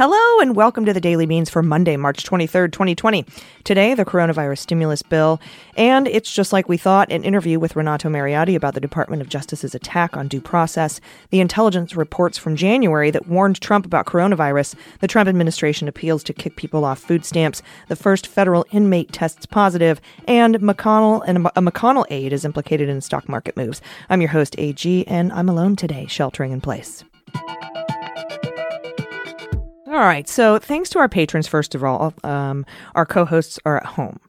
Hello and welcome to the Daily Beans for Monday, March 23rd, 2020. Today, the coronavirus stimulus bill, and it's just like we thought, an interview with Renato Mariotti about the Department of Justice's attack on due process, the intelligence reports from January that warned Trump about coronavirus, the Trump administration appeals to kick people off food stamps, the first federal inmate tests positive, and McConnell and a McConnell aide is implicated in stock market moves. I'm your host, A.G., and I'm alone today, sheltering in place. All right. So thanks to our patrons, first of all, our co-hosts are at home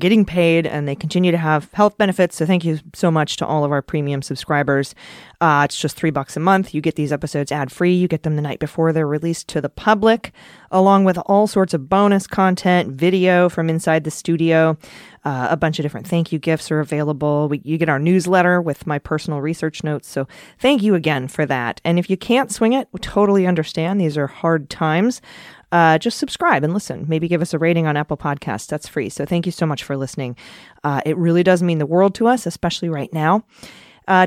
getting paid, and they continue to have health benefits. So thank you so much to all of our premium subscribers. It's just $3 a month. You get these episodes ad free. You get them the night before they're released to the public, along with all sorts of bonus content, video from inside the studio. A bunch of different thank you gifts are available. You get our newsletter with my personal research notes. So thank you again for that. And if you can't swing it, we totally understand. These are hard times. Just subscribe and listen. Maybe give us a rating on Apple Podcasts. That's free. So thank you so much for listening. It really does mean the world to us, especially right now.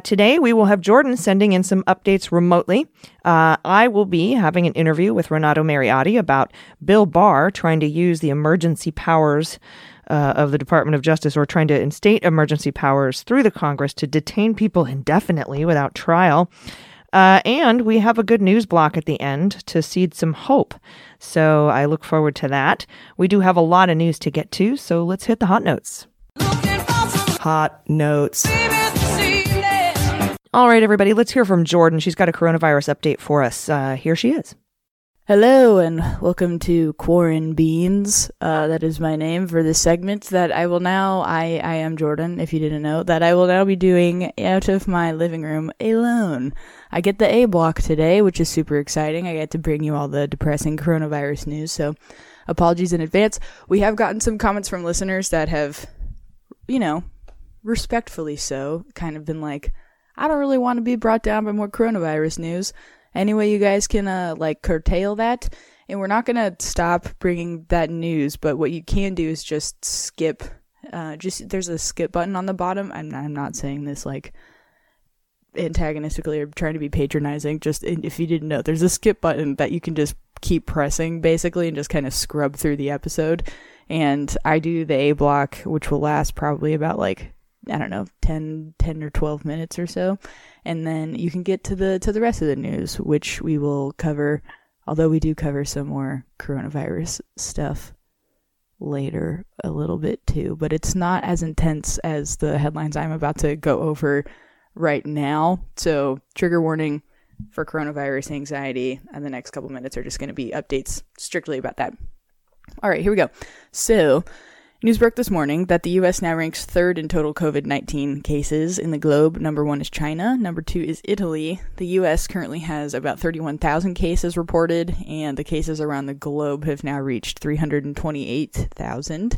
Today, we will have Jordan sending in some updates remotely. I will be having an interview with Renato Mariotti about Bill Barr trying to use the emergency powers of the Department of Justice, or trying to instate emergency powers through the Congress to detain people indefinitely without trial. And we have a good news block at the end to seed some hope. So I look forward to that. We do have a lot of news to get to, so let's hit the hot notes. Hot notes. All right, everybody, let's hear from Jordan. She's got a coronavirus update for us. Here she is. Hello, and welcome to Quarren Beans. That is my name for this segment that I will now, I am Jordan, if you didn't know, that I will now be doing out of my living room alone. I get the A block today, which is super exciting. I get to bring you all the depressing coronavirus news, so apologies in advance. We have gotten some comments from listeners that have, you know, respectfully so, kind of been like, I don't really want to be brought down by more coronavirus news. Anyway, you guys can, curtail that. And we're not going to stop bringing that news, but what you can do is just skip. There's a skip button on the bottom. I'm not saying this, antagonistically or trying to be patronizing. Just if you didn't know, there's a skip button that you can just keep pressing, basically, and just kind of scrub through the episode. And I do the A block, which will last probably about, 10 or 12 minutes or so. And then you can get to the rest of the news, which we will cover, although we do cover some more coronavirus stuff later a little bit too. But it's not as intense as the headlines I'm about to go over right now. So trigger warning for coronavirus anxiety. And the next couple minutes are just going to be updates strictly about that. All right, here we go. So news broke this morning that the U.S. now ranks third in total COVID-19 cases in the globe. Number one is China. Number two is Italy. The U.S. currently has about 31,000 cases reported, and the cases around the globe have now reached 328,000,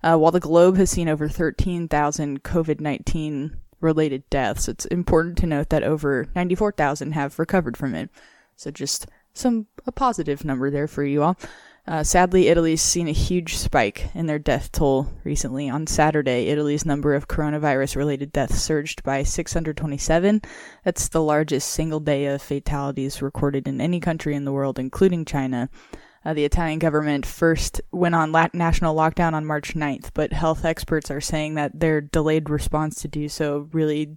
while the globe has seen over 13,000 COVID-19 related deaths. It's important to note that over 94,000 have recovered from it. So just a positive number there for you all. Sadly, Italy's seen a huge spike in their death toll recently. On Saturday, Italy's number of coronavirus-related deaths surged by 627. That's the largest single day of fatalities recorded in any country in the world, including China. The Italian government first went on national lockdown on March 9th, but health experts are saying that their delayed response to do so really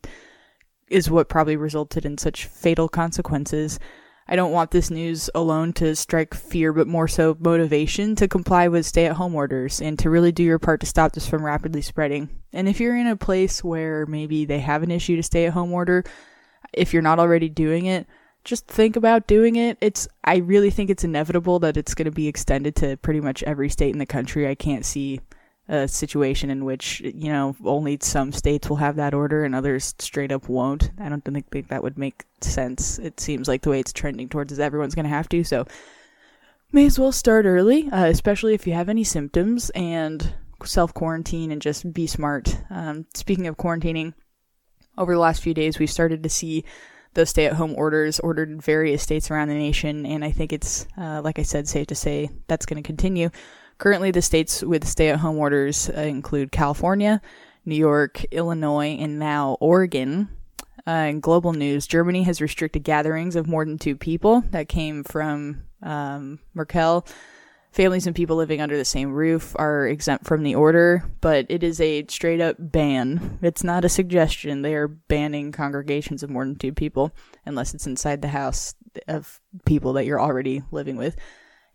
is what probably resulted in such fatal consequences. I don't want this news alone to strike fear, but more so motivation to comply with stay-at-home orders and to really do your part to stop this from rapidly spreading. And if you're in a place where maybe they haven't issued a stay-at-home order, if you're not already doing it, just think about doing it. I really think it's inevitable that it's going to be extended to pretty much every state in the country. I can't see a situation in which, only some states will have that order and others straight up won't. I don't think that would make sense. It seems like the way it's trending towards is everyone's going to have to. So May as well start early, especially if you have any symptoms, and self-quarantine and just be smart. Speaking of quarantining, over the last few days, we've started to see those stay-at-home orders ordered in various states around the nation, and I think it's, like I said, safe to say that's going to continue. Currently, the states with stay-at-home orders include California, New York, Illinois, and now Oregon. In global news, Germany has restricted gatherings of more than 2 people. That came from Merkel. Families and people living under the same roof are exempt from the order, but it is a straight-up ban. It's not a suggestion. They are banning congregations of more than 2 people unless it's inside the house of people that you're already living with.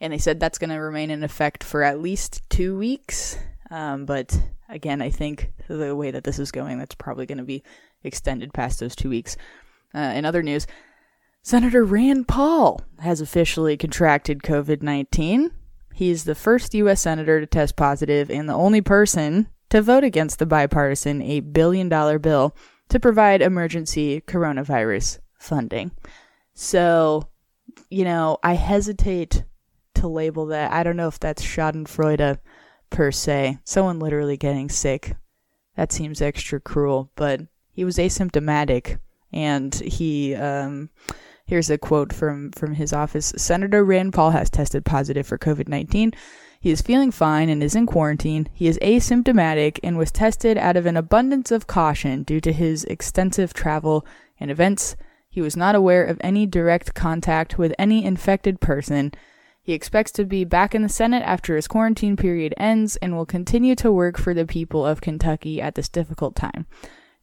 And they said that's going to remain in effect for at least 2 weeks. But again, I think the way that this is going, that's probably going to be extended past those 2 weeks. In other news, Senator Rand Paul has officially contracted COVID-19. He is the first U.S. senator to test positive and the only person to vote against the bipartisan $8 billion bill to provide emergency coronavirus funding. So, you know, I hesitate to label that. I don't know if that's schadenfreude per se. Someone literally getting sick. That seems extra cruel, but he was asymptomatic, and he, here's a quote from his office. Senator Rand Paul has tested positive for COVID-19. He is feeling fine and is in quarantine. He is asymptomatic and was tested out of an abundance of caution due to his extensive travel and events. He was not aware of any direct contact with any infected person. He expects to be back in the Senate after his quarantine period ends and will continue to work for the people of Kentucky at this difficult time.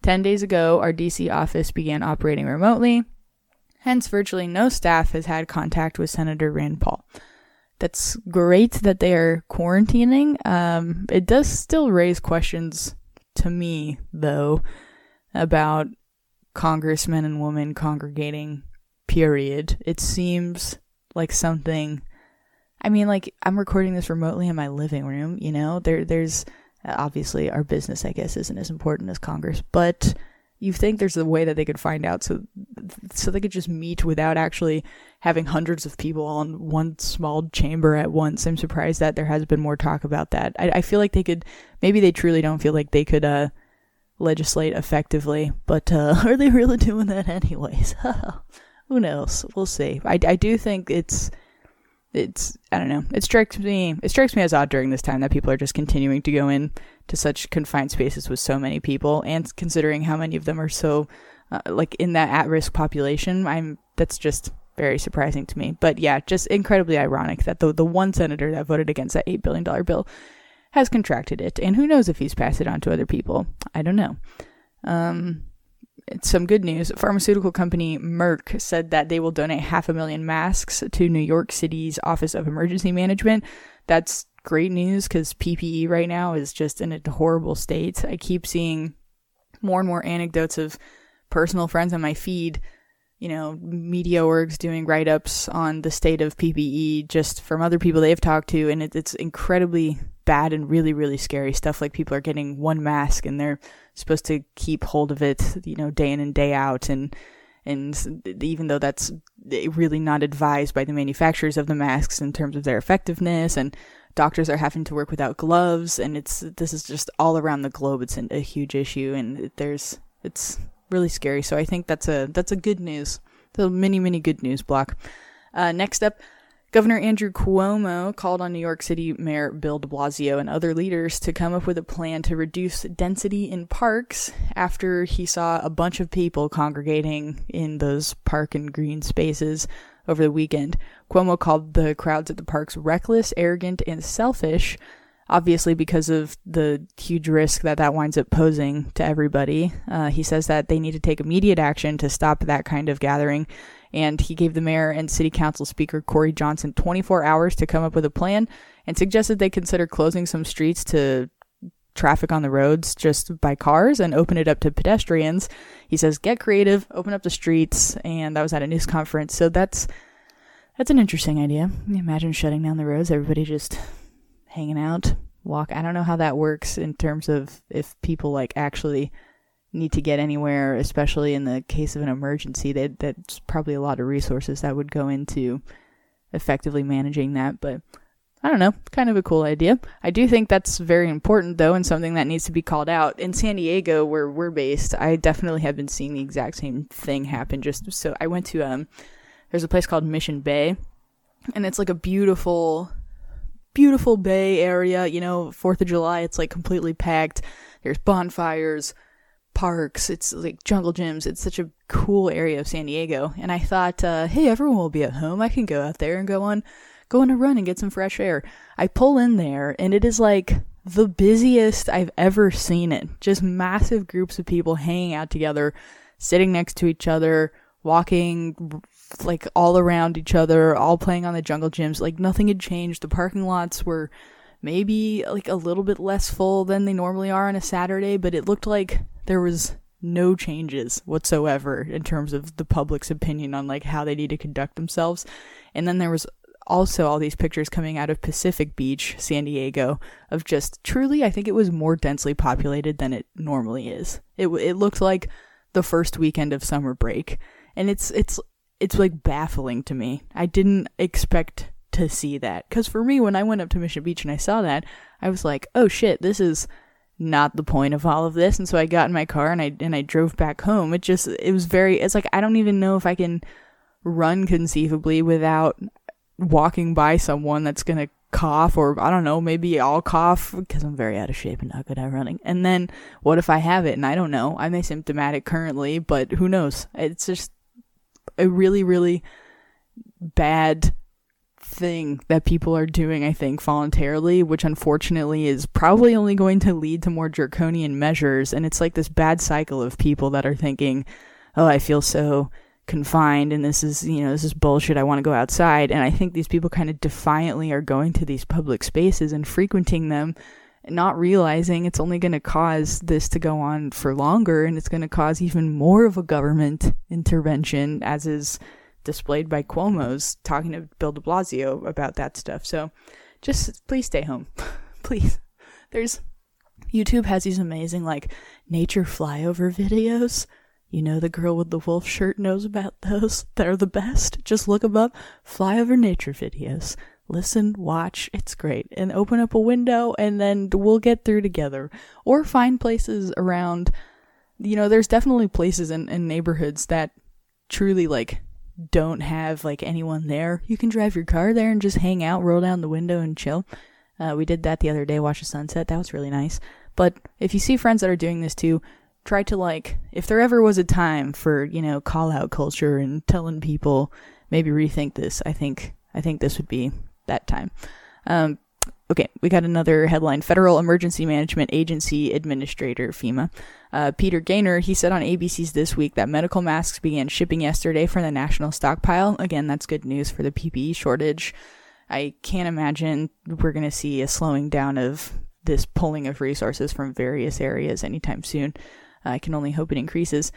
10 days ago, our D.C. office began operating remotely. Hence, virtually no staff has had contact with Senator Rand Paul. That's great that they are quarantining. It does still raise questions to me, though, about congressmen and women congregating, period. It seems like something... I mean, like, I'm recording this remotely in my living room, you know? There's... Obviously, our business, I guess, isn't as important as Congress, but... You think there's a way that they could find out so they could just meet without actually having hundreds of people all in one small chamber at once. I'm surprised that there has been more talk about that. I feel like they could, maybe they truly don't feel like they could legislate effectively, but are they really doing that anyways? Who knows? We'll see. I do think it's I don't know. It strikes me as odd during this time that people are just continuing to go in to such confined spaces with so many people, and considering how many of them are so like in that at-risk population, that's just very surprising to me. But yeah, just incredibly ironic that the one senator that voted against that $8 billion bill has contracted it, and who knows if he's passed it on to other people. I don't know. It's some good news. Pharmaceutical company Merck said that they will donate 500,000 masks to New York City's Office of Emergency Management. That's great news because PPE right now is just in a horrible state. I keep seeing more and more anecdotes of personal friends on my feed, you know, media orgs doing write-ups on the state of PPE just from other people they've talked to, and it's incredibly bad and really, really scary stuff. Like, people are getting one mask and they're supposed to keep hold of it, you know, day in and day out, and even though that's really not advised by the manufacturers of the masks in terms of their effectiveness, and doctors are having to work without gloves, and this is just all around the globe. It's a huge issue, and it's really scary. So I think that's a good news, the mini, mini good news block. Next up, Governor Andrew Cuomo called on New York City Mayor Bill de Blasio and other leaders to come up with a plan to reduce density in parks after he saw a bunch of people congregating in those park and green spaces over the weekend. Cuomo called the crowds at the parks reckless, arrogant, and selfish, obviously because of the huge risk that winds up posing to everybody. He says that they need to take immediate action to stop that kind of gathering. And he gave the mayor and city council speaker Corey Johnson 24 hours to come up with a plan, and suggested they consider closing some streets to traffic on the roads just by cars and open it up to pedestrians. He says, get creative, open up the streets. And that was at a news conference. So that's an interesting idea. Imagine shutting down the roads, everybody just hanging out, walk. I don't know how that works in terms of if people like actually need to get anywhere, especially in the case of an emergency. That's probably a lot of resources that would go into effectively managing that. But I don't know, kind of a cool idea. I do think that's very important, though, and something that needs to be called out. In San Diego, where we're based, I definitely have been seeing the exact same thing happen. Just so I went to, there's a place called Mission Bay, and it's like a beautiful, beautiful Bay Area. You know, 4th of July, it's like completely packed. There's bonfires, parks, it's like jungle gyms. It's such a cool area of San Diego. And I thought, hey, everyone will be at home. I can go out there and go on a run and get some fresh air. I pull in there, and it is like the busiest I've ever seen it. Just massive groups of people hanging out together, sitting next to each other, walking like all around each other, all playing on the jungle gyms. Like nothing had changed. The parking lots were maybe like a little bit less full than they normally are on a Saturday, but it looked like there was no changes whatsoever in terms of the public's opinion on like how they need to conduct themselves. And then there was also all these pictures coming out of Pacific Beach, San Diego, of just truly, I think it was more densely populated than it normally is. It looked like the first weekend of summer break. And it's like baffling to me. I didn't expect to see that. Because for me, when I went up to Mission Beach and I saw that, I was like, oh shit, this is not the point of all of this. And so I got in my car and I drove back home. It's like, I don't even know if I can run conceivably without walking by someone that's going to cough, or I don't know, maybe I'll cough because I'm very out of shape and not good at running. And then what if I have it? And I don't know, I'm asymptomatic currently, but who knows? It's just a really, really bad thing that people are doing, I think, voluntarily, which unfortunately is probably only going to lead to more draconian measures. And it's like this bad cycle of people that are thinking, oh, I feel so confined and this is bullshit, I want to go outside. And I think these people kind of defiantly are going to these public spaces and frequenting them, not realizing it's only going to cause this to go on for longer, and it's going to cause even more of a government intervention, as is displayed by Cuomo's talking to Bill de Blasio about that stuff. So just please stay home. Please. YouTube has these amazing like nature flyover videos. You know, the girl with the wolf shirt knows about those. They're the best. Just look them up. Flyover nature videos. Listen, watch, it's great. And open up a window and then we'll get through together. Or find places around, you know, there's definitely places in neighborhoods that truly like don't have like anyone there. You can drive your car there and just hang out, roll down the window and chill. We did that the other day, watch the sunset. That was really nice. But if you see friends that are doing this too, try to like, if there ever was a time for, you know, call out culture and telling people maybe rethink this, I think this would be that time. Okay, we got another headline. Federal Emergency Management Agency Administrator, FEMA, Peter Gaynor, he said on ABC's This Week that medical masks began shipping yesterday from the national stockpile. Again, that's good news for the PPE shortage. I can't imagine we're going to see a slowing down of this pulling of resources from various areas anytime soon. I can only hope it increases.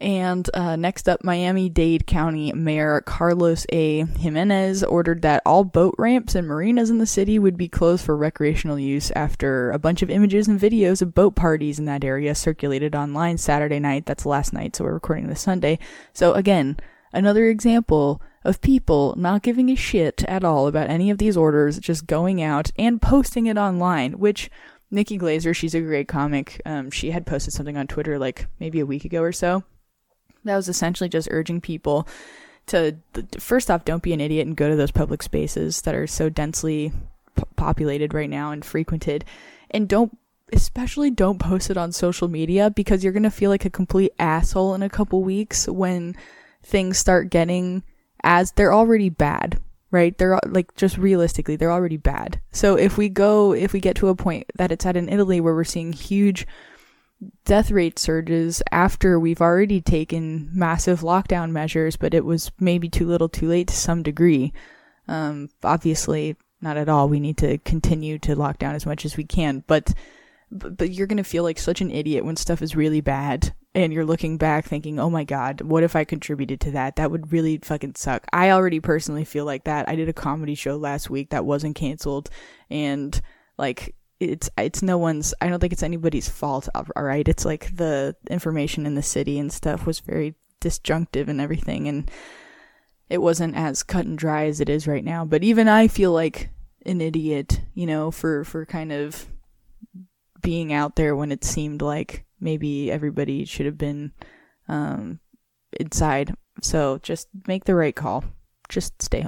And next up, Miami-Dade County Mayor Carlos A. Jimenez ordered that all boat ramps and marinas in the city would be closed for recreational use after a bunch of images and videos of boat parties in that area circulated online Saturday night. That's last night, so we're recording this Sunday. So again, another example of people not giving a shit at all about any of these orders, just going out and posting it online, which Nikki Glaser, she's a great comic. She had posted something on Twitter like maybe a week ago or so. That was essentially just urging people to, first off, don't be an idiot and go to those public spaces that are so densely populated right now and frequented. And especially don't post it on social media, because you're going to feel like a complete asshole in a couple weeks when things start getting as they're already bad, right? They're like, just realistically, they're already bad. So if we get to a point that it's at in Italy where we're seeing huge death rate surges after we've already taken massive lockdown measures, but it was maybe too little too late to some degree. Obviously not at all. We need to continue to lock down as much as we can, but you're going to feel like such an idiot when stuff is really bad and you're looking back thinking, oh my God, what if I contributed to that? That would really fucking suck. I already personally feel like that. I did a comedy show last week that wasn't canceled, and like, it's no one's, I don't think it's anybody's fault, all right? It's like the information in the city and stuff was very disjunctive and everything, and it wasn't as cut and dry as it is right now. But even I feel like an idiot, you know, for kind of being out there when it seemed like maybe everybody should have been inside. So just make the right call. Just stay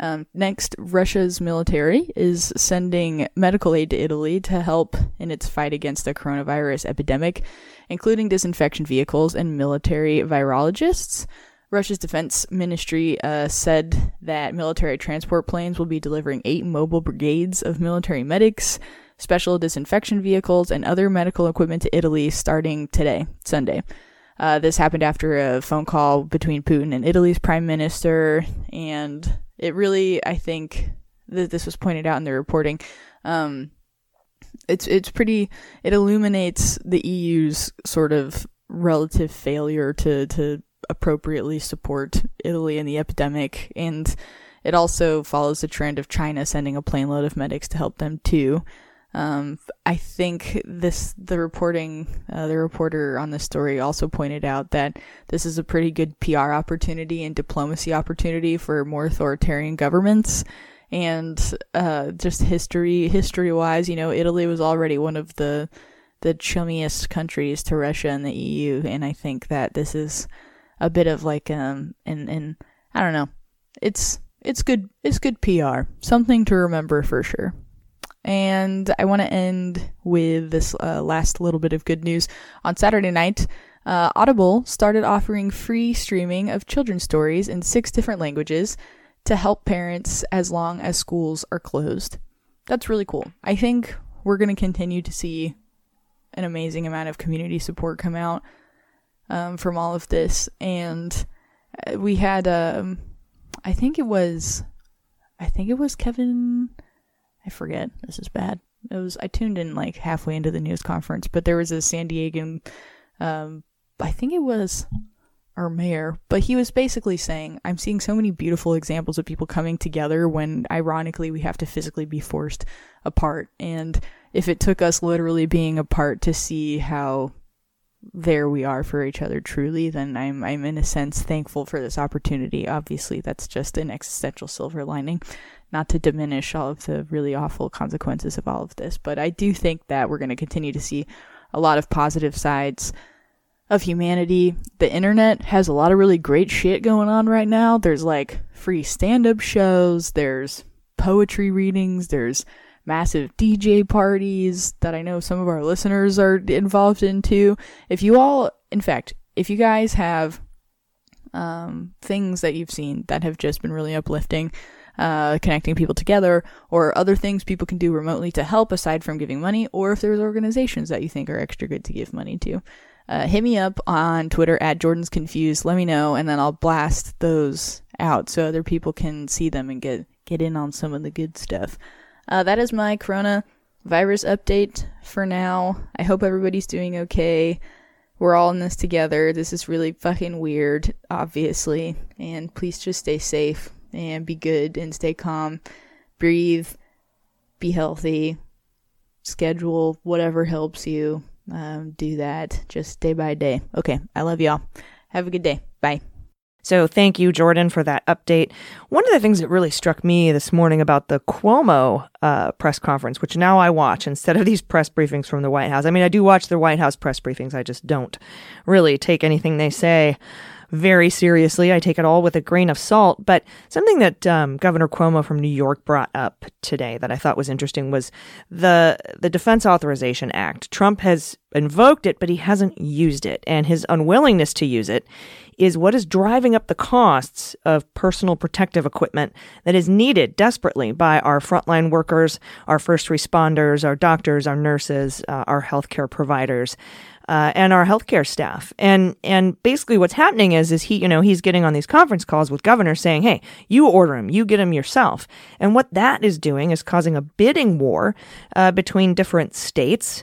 home. Next, Russia's military is sending medical aid to Italy to help in its fight against the coronavirus epidemic, including disinfection vehicles and military virologists. Russia's defense ministry said that military transport planes will be delivering 8 mobile brigades of military medics, special disinfection vehicles, and other medical equipment to Italy starting today, Sunday. This happened after a phone call between Putin and Italy's prime minister, and it really, I think, that this was pointed out in the reporting, it's pretty, it illuminates the EU's sort of relative failure to appropriately support Italy in the epidemic, and it also follows the trend of China sending a plane load of medics to help them too. I think the reporter on this story also pointed out that this is a pretty good PR opportunity and diplomacy opportunity for more authoritarian governments. And just history-wise, you know, Italy was already one of the chummiest countries to Russia and the EU. And I think that this is a bit of like, and I don't know, it's good PR, something to remember for sure. And I want to end with this last little bit of good news. On Saturday night, Audible started offering free streaming of children's stories in 6 different languages to help parents as long as schools are closed. That's really cool. I think we're going to continue to see an amazing amount of community support come out from all of this. And we had, I think it was Kevin... I forget. This is bad. I tuned in like halfway into the news conference, but there was a San Diegan, I think it was our mayor, but he was basically saying, I'm seeing so many beautiful examples of people coming together when ironically we have to physically be forced apart. And if it took us literally being apart to see how there we are for each other truly, then I'm in a sense thankful for this opportunity. Obviously, that's just an existential silver lining. Not to diminish all of the really awful consequences of all of this, but I do think that we're going to continue to see a lot of positive sides of humanity. The internet has a lot of really great shit going on right now. There's like free stand-up shows, there's poetry readings, there's massive DJ parties that I know some of our listeners are involved in too. If you guys have things that you've seen that have just been really uplifting, connecting people together, or other things people can do remotely to help aside from giving money, or if there's organizations that you think are extra good to give money to, hit me up on Twitter @JordensConfused. Let me know, and then I'll blast those out so other people can see them and get in on some of the good stuff. That is my coronavirus update for now. I hope everybody's doing okay. We're all in this together. This is really fucking weird, obviously, and please just stay safe. And be good and stay calm, breathe, be healthy, schedule whatever helps you. Do that just day by day. Okay, I love y'all. Have a good day. Bye. So thank you, Jordan, for that update. One of the things that really struck me this morning about the Cuomo press conference, which now I watch instead of these press briefings from the White House. I mean, I do watch the White House press briefings. I just don't really take anything they say very seriously. I take it all with a grain of salt. But something that Governor Cuomo from New York brought up today that I thought was interesting was the Defense Authorization Act. Trump has invoked it, but he hasn't used it. And his unwillingness to use it is what is driving up the costs of personal protective equipment that is needed desperately by our frontline workers, our first responders, our doctors, our nurses, our healthcare providers. And our healthcare staff. And basically what's happening is he, you know, he's getting on these conference calls with governors saying, hey, you order them, you get them yourself. And what that is doing is causing a bidding war between different states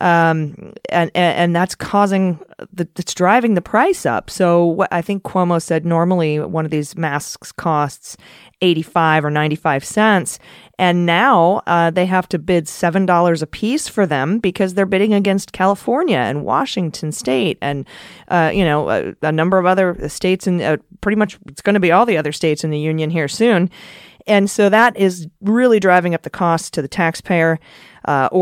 And that's causing it's driving the price up. So I think Cuomo said normally one of these masks costs 85 or 95 cents. And now they have to bid $7 a piece for them because they're bidding against California and Washington State and, a number of other states. And pretty much it's going to be all the other states in the union here soon. And so that is really driving up the cost to the taxpayer, it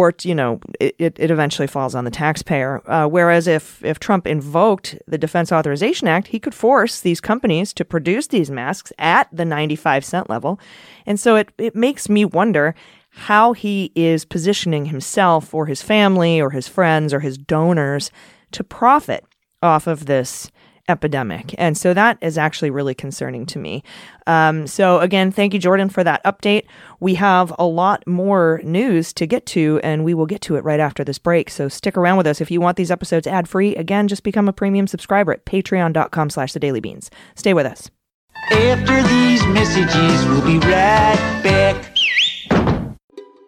eventually falls on the taxpayer. Whereas if Trump invoked the Defense Authorization Act, he could force these companies to produce these masks at the 95 cent level. And so it makes me wonder how he is positioning himself or his family or his friends or his donors to profit off of this epidemic. And so that is actually really concerning to me. So again, thank you, Jordan, for that update. We have a lot more news to get to, and we will get to it right after this break. So stick around with us. If you want these episodes ad-free, again, just become a premium subscriber at patreon.com/thedailybeans. Stay with us. After these messages, we'll be right back.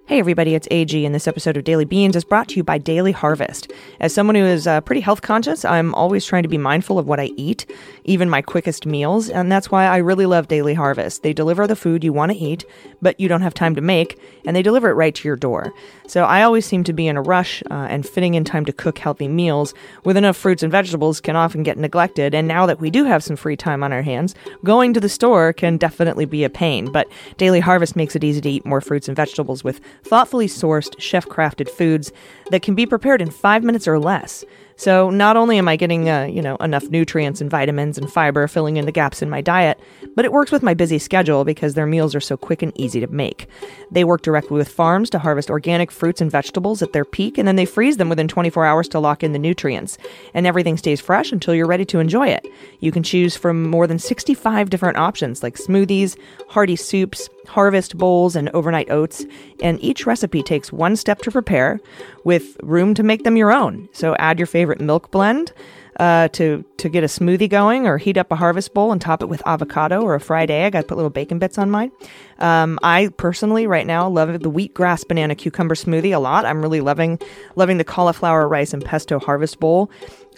Hey everybody, it's A.G. and this episode of Daily Beans is brought to you by Daily Harvest. As someone who is pretty health conscious, I'm always trying to be mindful of what I eat, even my quickest meals, and that's why I really love Daily Harvest. They deliver the food you want to eat, but you don't have time to make, and they deliver it right to your door. So I always seem to be in a rush, and fitting in time to cook healthy meals with enough fruits and vegetables can often get neglected, and now that we do have some free time on our hands, going to the store can definitely be a pain, but Daily Harvest makes it easy to eat more fruits and vegetables with thoughtfully sourced, chef-crafted foods that can be prepared in 5 minutes or less. So not only am I getting, enough nutrients and vitamins and fiber filling in the gaps in my diet, but it works with my busy schedule because their meals are so quick and easy to make. They work directly with farms to harvest organic fruits and vegetables at their peak, and then they freeze them within 24 hours to lock in the nutrients. And everything stays fresh until you're ready to enjoy it. You can choose from more than 65 different options like smoothies, hearty soups, harvest bowls, and overnight oats. And each recipe takes one step to prepare with room to make them your own. So add your favorite milk blend to get a smoothie going, or heat up a harvest bowl and top it with avocado or a fried egg. I put little bacon bits on mine. I personally right now love the wheatgrass banana cucumber smoothie a lot. I'm really loving the cauliflower rice and pesto harvest bowl.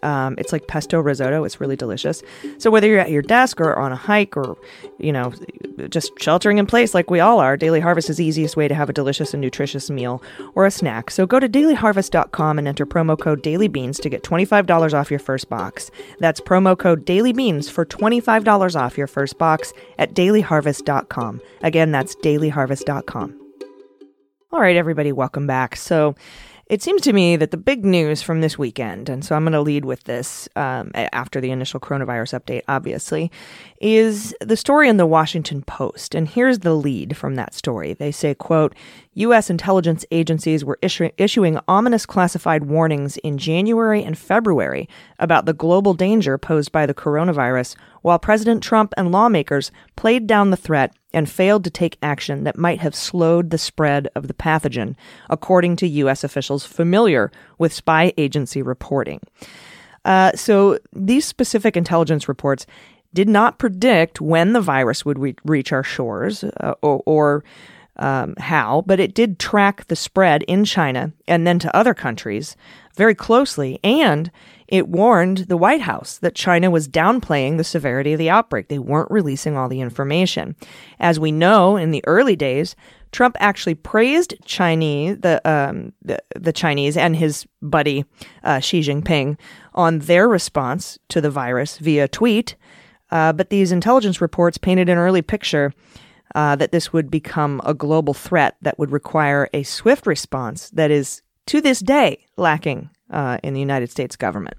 It's like pesto risotto. It's really delicious. So whether you're at your desk or on a hike or, just sheltering in place like we all are, Daily Harvest is the easiest way to have a delicious and nutritious meal or a snack. So go to dailyharvest.com and enter promo code DAILYBEANS to get $25 off your first box. That's promo code DAILYBEANS for $25 off your first box at dailyharvest.com. Again, that's dailyharvest.com. All right, everybody, welcome back. So it seems to me that the big news from this weekend, and so I'm going to lead with this after the initial coronavirus update, obviously, is the story in the Washington Post. And here's the lead from that story. They say, quote, U.S. intelligence agencies were issuing ominous classified warnings in January and February about the global danger posed by the coronavirus, while President Trump and lawmakers played down the threat and failed to take action that might have slowed the spread of the pathogen, according to U.S. officials familiar with spy agency reporting. So these specific intelligence reports did not predict when the virus would reach our shores or how, but it did track the spread in China and then to other countries very closely, and it warned the White House that China was downplaying the severity of the outbreak. They weren't releasing all the information. As we know, in the early days, Trump actually praised the Chinese and his buddy Xi Jinping on their response to the virus via tweet, but these intelligence reports painted an early picture that this would become a global threat that would require a swift response that is, to this day, lacking in the United States government.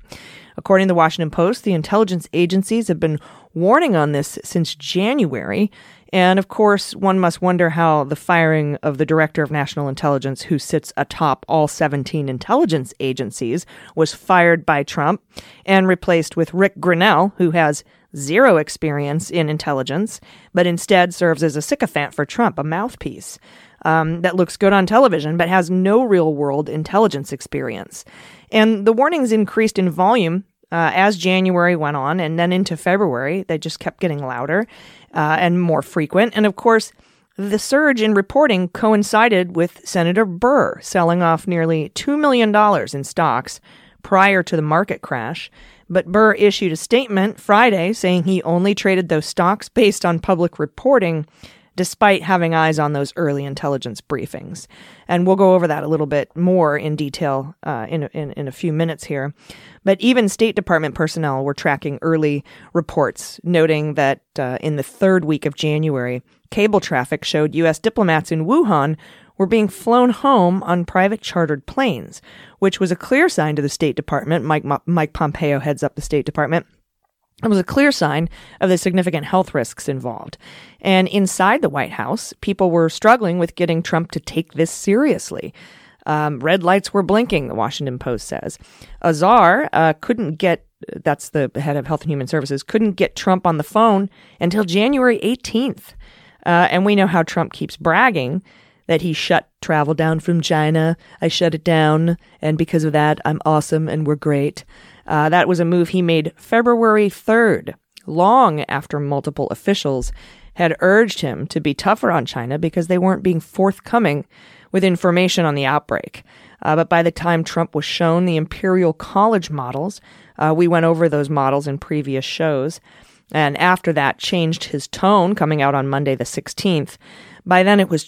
According to the Washington Post, the intelligence agencies have been warning on this since January. And of course, one must wonder how the firing of the director of national intelligence, who sits atop all 17 intelligence agencies, was fired by Trump and replaced with Rick Grinnell, who has zero experience in intelligence, but instead serves as a sycophant for Trump, a mouthpiece that looks good on television, but has no real-world intelligence experience. And the warnings increased in volume as January went on, and then into February. They just kept getting louder and more frequent. And of course, The surge in reporting coincided with Senator Burr selling off nearly $2 million in stocks prior to the market crash, but Burr issued a statement Friday saying he only traded those stocks based on public reporting, despite having eyes on those early intelligence briefings. And we'll go over that a little bit more in detail in a few minutes here. But even State Department personnel were tracking early reports, noting that in the third week of January, cable traffic showed U.S. diplomats in Wuhan were being flown home on private chartered planes, which was a clear sign to the State Department. Mike Pompeo heads up the State Department. It was a clear sign of the significant health risks involved. And inside the White House, people were struggling with getting Trump to take this seriously. Red lights were blinking, the Washington Post says. Azar couldn't get, that's the head of Health and Human Services, couldn't get Trump on the phone until January 18th. And we know how Trump keeps bragging that he shut travel down from China. I shut it down, and because of that, I'm awesome and we're great. That was a move he made February 3rd, long after multiple officials had urged him to be tougher on China because they weren't being forthcoming with information on the outbreak. But by the time Trump was shown the Imperial College models, we went over those models in previous shows, and after that changed his tone coming out on Monday the 16th. By then it was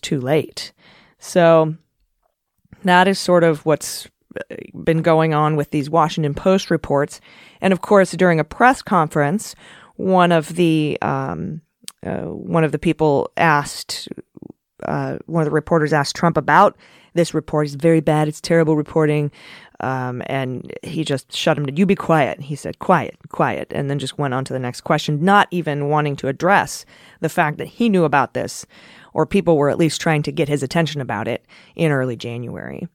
too late. So that is sort of what's been going on with these Washington Post reports. And of course, during a press conference, one of the reporters asked Trump about this report. It's very bad. It's terrible reporting. And he just shut him down. You be quiet. He said, quiet. And then just went on to the next question, not even wanting to address the fact that he knew about this, or people were at least trying to get his attention about it in early January.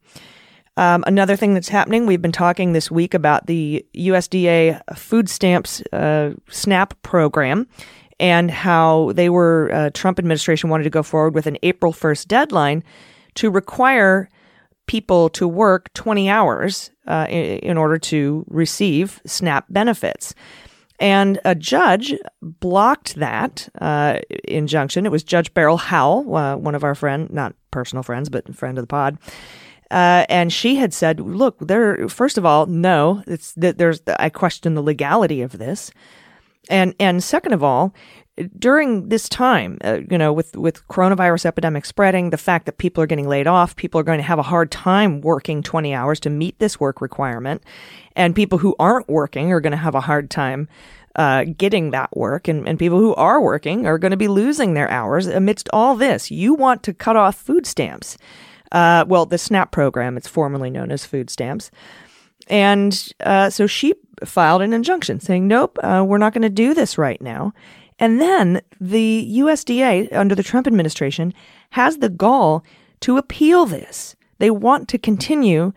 Another thing that's happening, we've been talking this week about the USDA food stamps SNAP program and how they were, Trump administration wanted to go forward with an April 1st deadline to require people to work 20 hours in order to receive SNAP benefits. And a judge blocked that injunction. It was Judge Beryl Howell, one of our friends, not personal friends, but friend of the pod. And she had said, look, first of all, no, I question the legality of this. And second of all, during this time, with coronavirus epidemic spreading, the fact that people are getting laid off, people are going to have a hard time working 20 hours to meet this work requirement. And people who aren't working are going to have a hard time getting that work. And people who are working are going to be losing their hours. Amidst all this, you want to cut off food stamps. Well, the SNAP program, it's formerly known as food stamps. And so she filed an injunction saying, nope, we're not going to do this right now. And then the USDA under the Trump administration has the gall to appeal this. They want to continue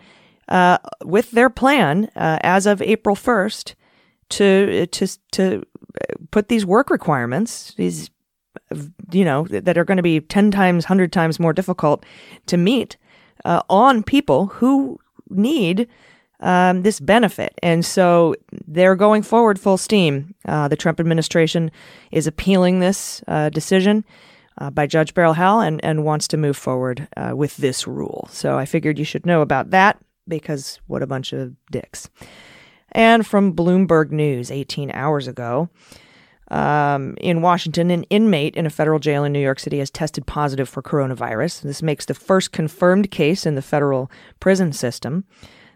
with their plan as of April 1st to put these work requirements, these that are going to be 10 times, 100 times more difficult to meet on people who need this benefit. And so they're going forward full steam. The Trump administration is appealing this decision by Judge Beryl Howell and wants to move forward with this rule. So I figured you should know about that because what a bunch of dicks. And from Bloomberg News 18 hours ago, in Washington, an inmate in a federal jail in New York City has tested positive for coronavirus. This makes the first confirmed case in the federal prison system.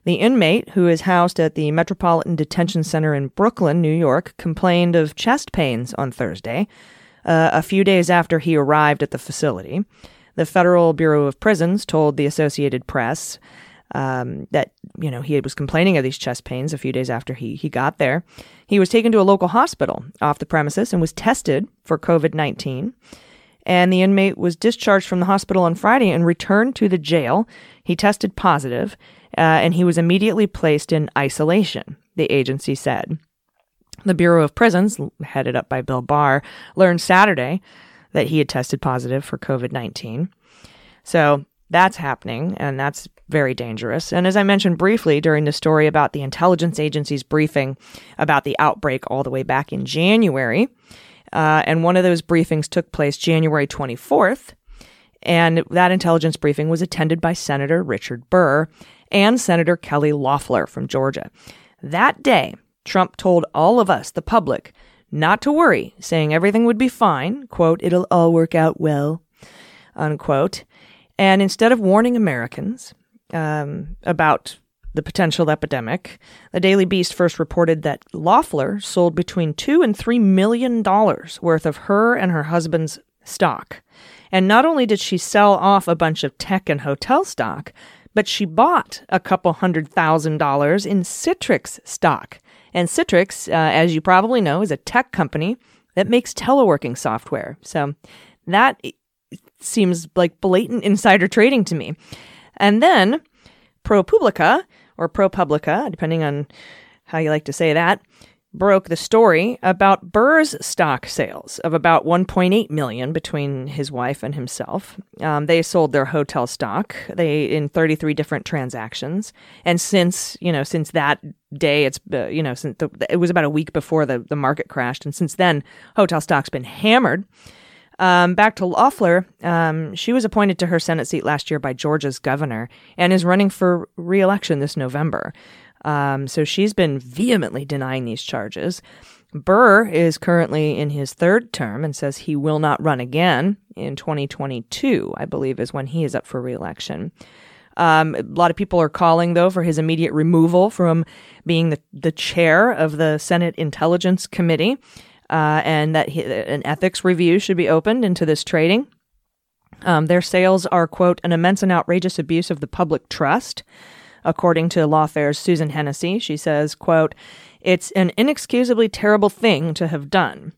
The inmate, who is housed at the Metropolitan Detention Center in Brooklyn, New York, complained of chest pains on Thursday, a few days after he arrived at the facility. The Federal Bureau of Prisons told the Associated Press that he was complaining of these chest pains a few days after he got there. He was taken to a local hospital off the premises and was tested for COVID-19. And the inmate was discharged from the hospital on Friday and returned to the jail. He tested positive, and he was immediately placed in isolation, the agency said. The Bureau of Prisons, headed up by Bill Barr, learned Saturday that he had tested positive for COVID-19. So that's happening, and that's very dangerous. And as I mentioned briefly during the story about the intelligence agency's briefing about the outbreak all the way back in January, And one of those briefings took place January 24th. And that intelligence briefing was attended by Senator Richard Burr and Senator Kelly Loeffler from Georgia. That day, Trump told all of us, the public, not to worry, saying everything would be fine, quote, it'll all work out well, unquote. And instead of warning Americans about the potential epidemic, the Daily Beast first reported that Loeffler sold between $2 and $3 million worth of her and her husband's stock. And not only did she sell off a bunch of tech and hotel stock, but she bought a couple $100,000 in Citrix stock. And Citrix, as you probably know, is a tech company that makes teleworking software. So that seems like blatant insider trading to me. And then ProPublica, depending on how you like to say that, broke the story about Burr's stock sales of about $1.8 million between his wife and himself. They sold their hotel stock in 33 different transactions. And since that day, it was about a week before the market crashed. And since then, hotel stock's been hammered. Back to Loeffler, she was appointed to her Senate seat last year by Georgia's governor and is running for re-election this November. So she's been vehemently denying these charges. Burr is currently in his third term and says he will not run again in 2022, I believe, is when he is up for re-election. A lot of people are calling, though, for his immediate removal from being the chair of the Senate Intelligence Committee, and that an ethics review should be opened into this trading. Their sales are, quote, an immense and outrageous abuse of the public trust. According to Lawfair's Susan Hennessy, she says, quote, it's an inexcusably terrible thing to have done.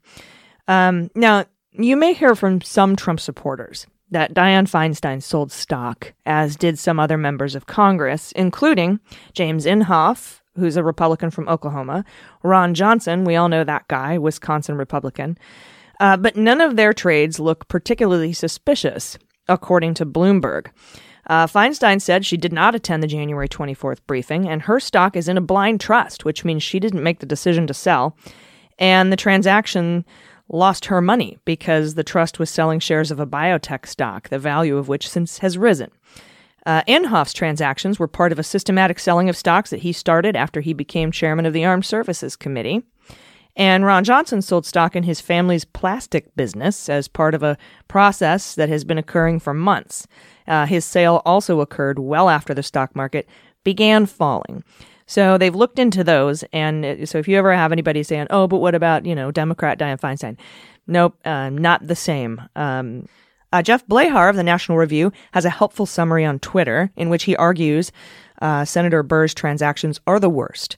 Now, you may hear from some Trump supporters that Dianne Feinstein sold stock, as did some other members of Congress, including James Inhofe, who's a Republican from Oklahoma, Ron Johnson, we all know that guy, Wisconsin Republican, but none of their trades look particularly suspicious, according to Bloomberg. Feinstein said she did not attend the January 24th briefing, and her stock is in a blind trust, which means she didn't make the decision to sell, and the transaction lost her money because the trust was selling shares of a biotech stock, the value of which since has risen. Inhofe's transactions were part of a systematic selling of stocks that he started after he became chairman of the Armed Services Committee. And Ron Johnson sold stock in his family's plastic business as part of a process that has been occurring for months. His sale also occurred well after the stock market began falling. So they've looked into those. And so if you ever have anybody saying, oh, but what about, Democrat Dianne Feinstein? Nope, not the same. Jeff Blahar of the National Review has a helpful summary on Twitter in which he argues Senator Burr's transactions are the worst.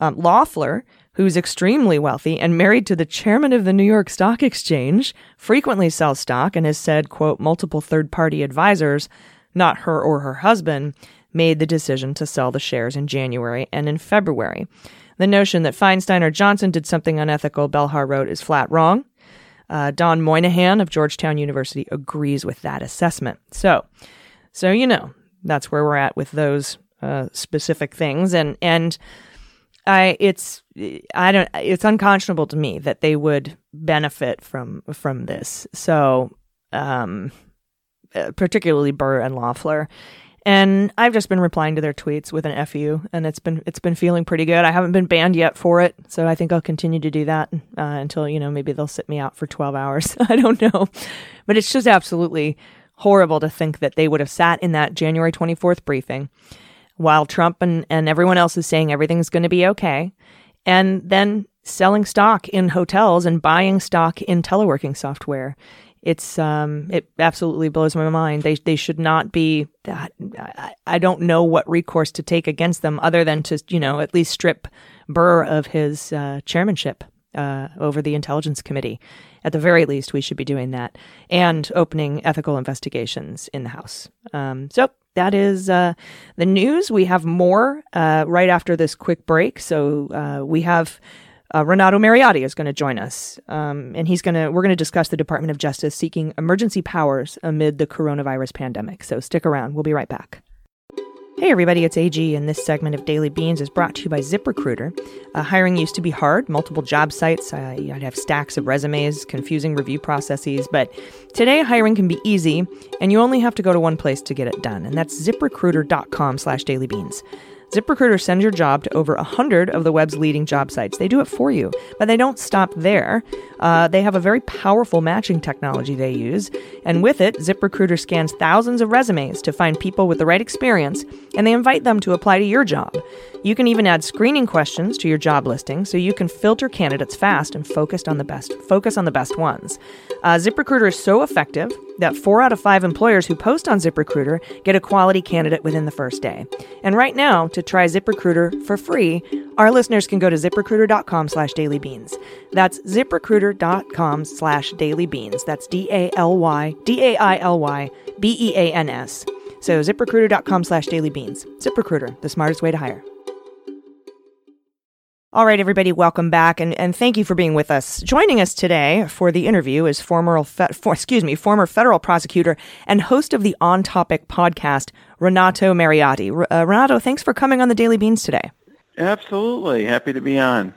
Loeffler, who's extremely wealthy and married to the chairman of the New York Stock Exchange, frequently sells stock and has said, quote, multiple third-party advisors, not her or her husband, made the decision to sell the shares in January and in February. The notion that Feinstein or Johnson did something unethical, Blahar wrote, is flat wrong. Don Moynihan of Georgetown University agrees with that assessment. So that's where we're at with those specific things. It's unconscionable to me that they would benefit from this. So, particularly Burr and Loeffler, and I've just been replying to their tweets with an FU, and it's been feeling pretty good. I haven't been banned yet for it, so I think I'll continue to do that until maybe they'll sit me out for 12 hours. I don't know, but it's just absolutely horrible to think that they would have sat in that January 24th briefing while Trump and everyone else is saying everything's going to be okay, and then selling stock in hotels and buying stock in teleworking software. It absolutely blows my mind. They should not be. I don't know what recourse to take against them other than to at least strip Burr of his chairmanship over the Intelligence Committee. At the very least, we should be doing that and opening ethical investigations in the House. So that is the news. We have more right after this quick break. So we have Renato Mariotti is going to join us, and we're going to discuss the Department of Justice seeking emergency powers amid the coronavirus pandemic. So stick around. We'll be right back. Hey everybody, it's A.G. and this segment of Daily Beans is brought to you by ZipRecruiter. Hiring used to be hard, multiple job sites, I'd have stacks of resumes, confusing review processes, but today hiring can be easy and you only have to go to one place to get it done, and that's ziprecruiter.com/dailybeans. ZipRecruiter sends your job to over 100 of the web's leading job sites. They do it for you, but they don't stop there. They have a very powerful matching technology they use, and with it, ZipRecruiter scans thousands of resumes to find people with the right experience, and they invite them to apply to your job. You can even add screening questions to your job listing so you can filter candidates fast and focus on the best ones. ZipRecruiter is so effective that 4 out of 5 employers who post on ZipRecruiter get a quality candidate within the first day. And right now, to try ZipRecruiter for free, our listeners can go to ZipRecruiter.com/dailybeans. That's ZipRecruiter.com/dailybeans. That's DAILYBEANS. So ZipRecruiter.com/dailybeans. ZipRecruiter, the smartest way to hire. All right, everybody, welcome back, and thank you for being with us. Joining us today for the interview is former federal prosecutor and host of the On Topic podcast, Renato Mariotti. Renato, thanks for coming on the Daily Beans today. Absolutely. Happy to be on.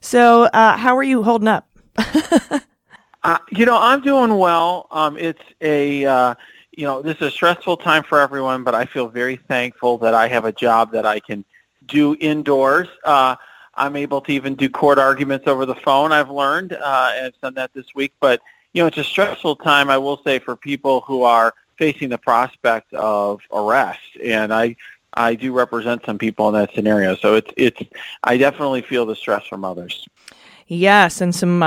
So how are you holding up? I'm doing well. This is a stressful time for everyone, but I feel very thankful that I have a job that I can do indoors. I'm able to even do court arguments over the phone, I've learned, and I've done that this week. But, it's a stressful time, I will say, for people who are facing the prospect of arrest. And I do represent some people in that scenario. So it's I definitely feel the stress from others. Yes, and some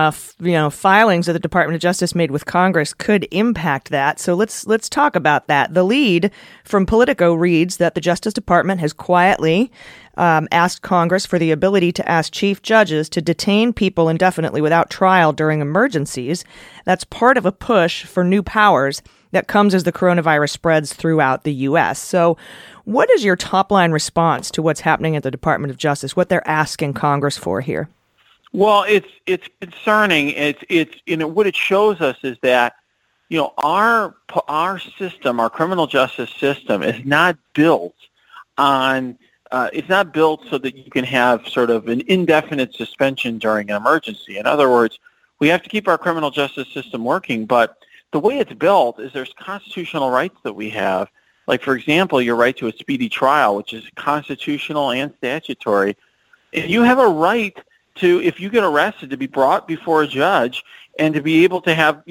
filings that the Department of Justice made with Congress could impact that. So let's talk about that. The lead from Politico reads that the Justice Department has quietly asked Congress for the ability to ask chief judges to detain people indefinitely without trial during emergencies. That's part of a push for new powers that comes as the coronavirus spreads throughout the U.S. So what is your top-line response to what's happening at the Department of Justice, what they're asking Congress for here? Well, it's concerning. What it shows us is that, our system, our criminal justice system, is not built on. It's not built so that you can have sort of an indefinite suspension during an emergency. In other words, we have to keep our criminal justice system working, but the way it's built is there's constitutional rights that we have. Like, for example, your right to a speedy trial, which is constitutional and statutory. And you have a right to, if you get arrested, to be brought before a judge and to be able to have,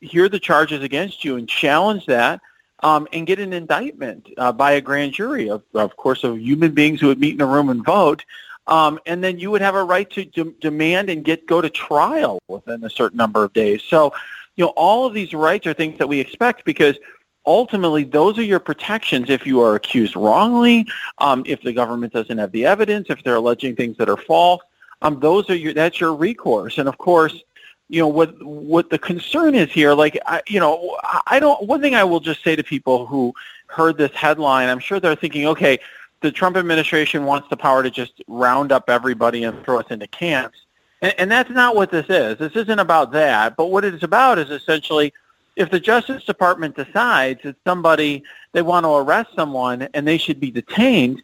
hear the charges against you and challenge that and get an indictment by a grand jury, of course, of human beings who would meet in a room and vote. And then you would have a right to demand and go to trial within a certain number of days. So, all of these rights are things that we expect because ultimately those are your protections if you are accused wrongly, if the government doesn't have the evidence, if they're alleging things that are false. That's your recourse. And of course, what the concern is here, one thing I will just say to people who heard this headline, I'm sure they're thinking, okay, the Trump administration wants the power to just round up everybody and throw us into camps. And that's not what this is. This isn't about that. But what it's about is essentially if the Justice Department decides that they want to arrest someone and they should be detained,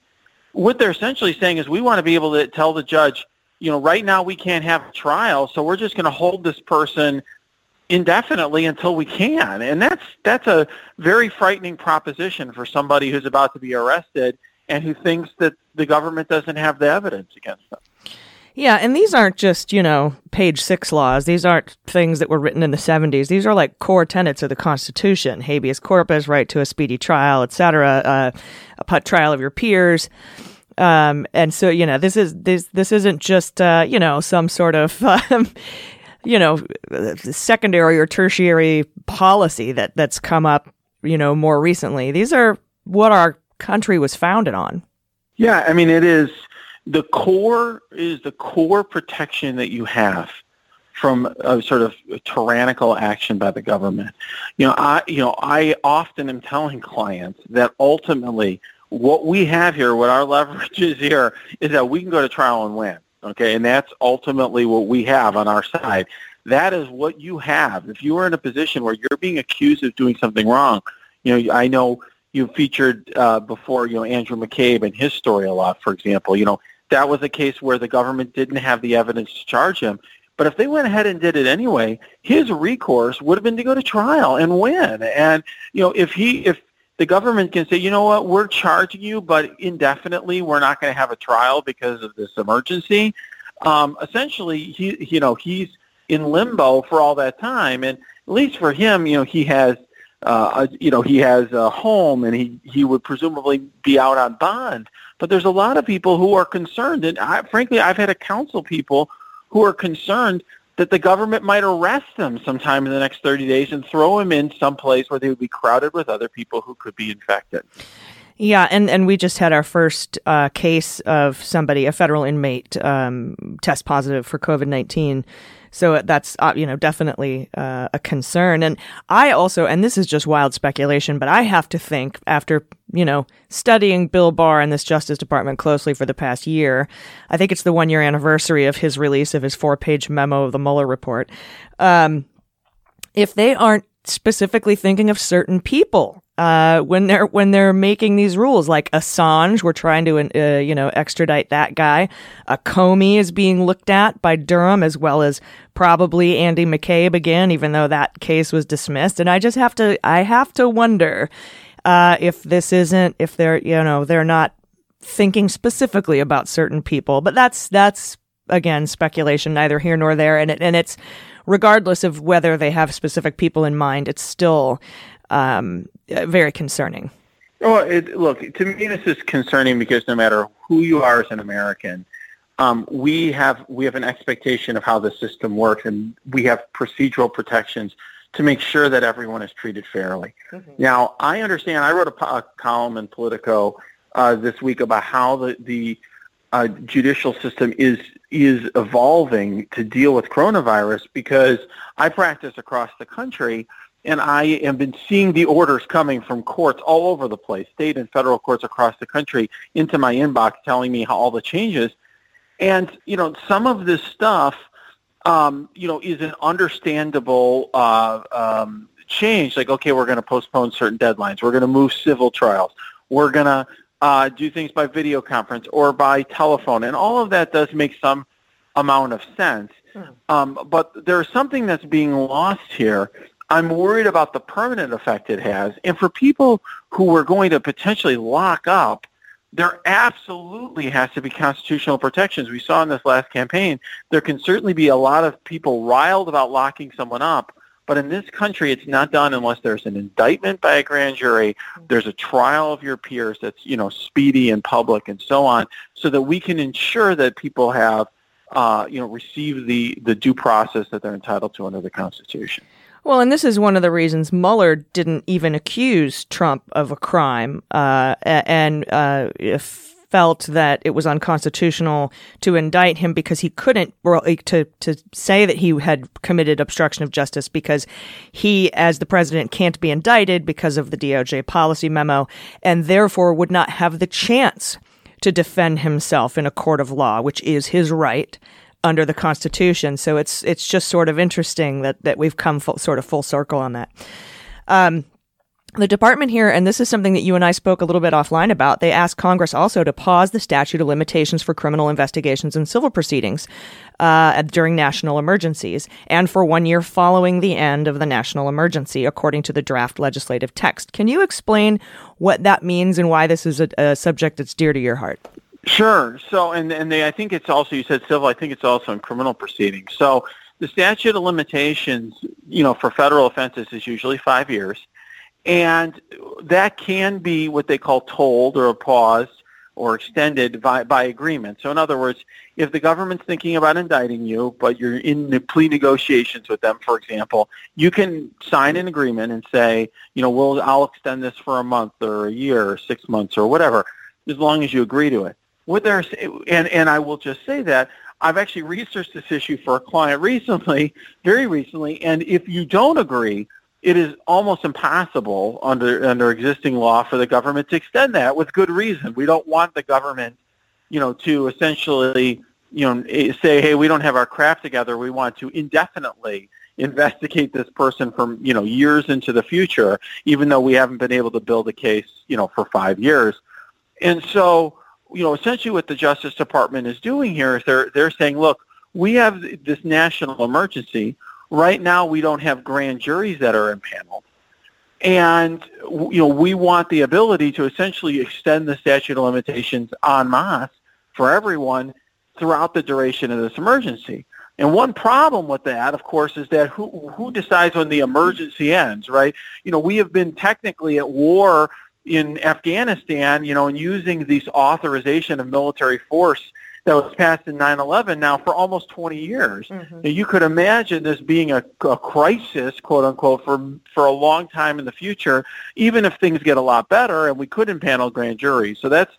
what they're essentially saying is we want to be able to tell the judge, right now we can't have a trial, so we're just going to hold this person indefinitely until we can. And that's a very frightening proposition for somebody who's about to be arrested and who thinks that the government doesn't have the evidence against them. Yeah, and these aren't just, page 6 laws. These aren't things that were written in the 70s. These are like core tenets of the Constitution, habeas corpus, right to a speedy trial, et cetera, a trial of your peers. And so, this isn't just, some sort of, secondary or tertiary policy that's come up, more recently. These are what our country was founded on. Yeah, I mean, it is. The core protection that you have from a sort of tyrannical action by the government. I often am telling clients that ultimately what we have here, what our leverage is here, is that we can go to trial and win. Okay, and that's ultimately what we have on our side. That is what you have. If you are in a position where you're being accused of doing something wrong, I know you featured before, you know, Andrew McCabe and his story a lot, for example. You know, that was a case where the government didn't have the evidence to charge him. But if they went ahead and did it anyway, his recourse would have been to go to trial and win. And, you know, if the government can say, you know what, we're charging you, but indefinitely we're not going to have a trial because of this emergency, essentially, he's in limbo for all that time. And at least for him, you know, he has a home, and he would presumably be out on bond. But there's a lot of people who are concerned, and frankly, I've had to counsel people who are concerned that the government might arrest them sometime in the next 30 days and throw them in some place where they would be crowded with other people who could be infected. Yeah, and we just had our first case of somebody, a federal inmate, test positive for COVID-19. So that's, definitely a concern. And I also, and this is just wild speculation, but I have to think after, studying Bill Barr and this Justice Department closely for the past year, I think it's the 1-year anniversary of his release of his 4-page memo of the Mueller report. If they aren't specifically thinking of certain people when they're making these rules, like Assange, we're trying to extradite that guy. Comey is being looked at by Durham, as well as probably Andy McCabe again, even though that case was dismissed. And I have to wonder if this isn't, if they're they're not thinking specifically about certain people. But that's again speculation, neither here nor there, and it's. Regardless of whether they have specific people in mind, it's still very concerning. Well, to me, this is concerning because no matter who you are as an American, we have an expectation of how the system works, and we have procedural protections to make sure that everyone is treated fairly. Mm-hmm. Now, I understand. I wrote a column in Politico this week about how the judicial system is evolving to deal with coronavirus, because I practice across the country, and I have been seeing the orders coming from courts all over the place, state and federal courts across the country, into my inbox telling me how all the changes. And, some of this stuff, is an understandable change. Like, okay, we're going to postpone certain deadlines. We're going to move civil trials. We're going to do things by video conference or by telephone, and all of that does make some amount of sense. But there's something that's being lost here. I'm worried about the permanent effect it has, and for people who we're going to potentially lock up, there absolutely has to be constitutional protections. We saw in this last campaign, there can certainly be a lot of people riled about locking someone up, but in this country, it's not done unless there's an indictment by a grand jury, there's a trial of your peers that's, speedy and public and so on, so that we can ensure that people have, received the due process that they're entitled to under the Constitution. Well, and this is one of the reasons Mueller didn't even accuse Trump of a crime, if felt that it was unconstitutional to indict him because he couldn't to say that he had committed obstruction of justice, because he, as the president, can't be indicted because of the DOJ policy memo, and therefore would not have the chance to defend himself in a court of law, which is his right under the Constitution. So it's just sort of interesting that we've come full circle on that. The department here, and this is something that you and I spoke a little bit offline about, they asked Congress also to pause the statute of limitations for criminal investigations and civil proceedings during national emergencies, and for 1 year following the end of the national emergency, according to the draft legislative text. Can you explain what that means and why this is a subject that's dear to your heart? Sure. So, and I think it's also, you said civil, I think it's also in criminal proceedings. So the statute of limitations, for federal offenses is usually 5 years. And that can be what they call tolled or paused or extended by agreement. So in other words, if the government's thinking about indicting you, but you're in the plea negotiations with them, for example, you can sign an agreement and say, I'll extend this for a month or a year or 6 months or whatever, as long as you agree to it. And I will just say that I've actually researched this issue for a client recently, very recently, and if you don't agree, it is almost impossible under existing law for the government to extend that, with good reason. We don't want the government, to essentially, say, hey, we don't have our crap together. We want to indefinitely investigate this person from, you know, years into the future, even though we haven't been able to build a case, you know, for 5 years. And so, you know, essentially what the Justice Department is doing here is they're saying, look, we have this national emergency. Right now we don't have grand juries that are impaneled. And, you know, we want the ability to essentially extend the statute of limitations en masse for everyone throughout the duration of this emergency. And one problem with that, of course, is that who decides when the emergency ends, right? You know, we have been technically at war in Afghanistan, you know, and using this authorization of military force that was passed in 9/11 now for almost 20 years. Mm-hmm. Now, you could imagine this being a crisis, quote unquote, for a long time in the future, even if things get a lot better and we could impanel grand juries. So that's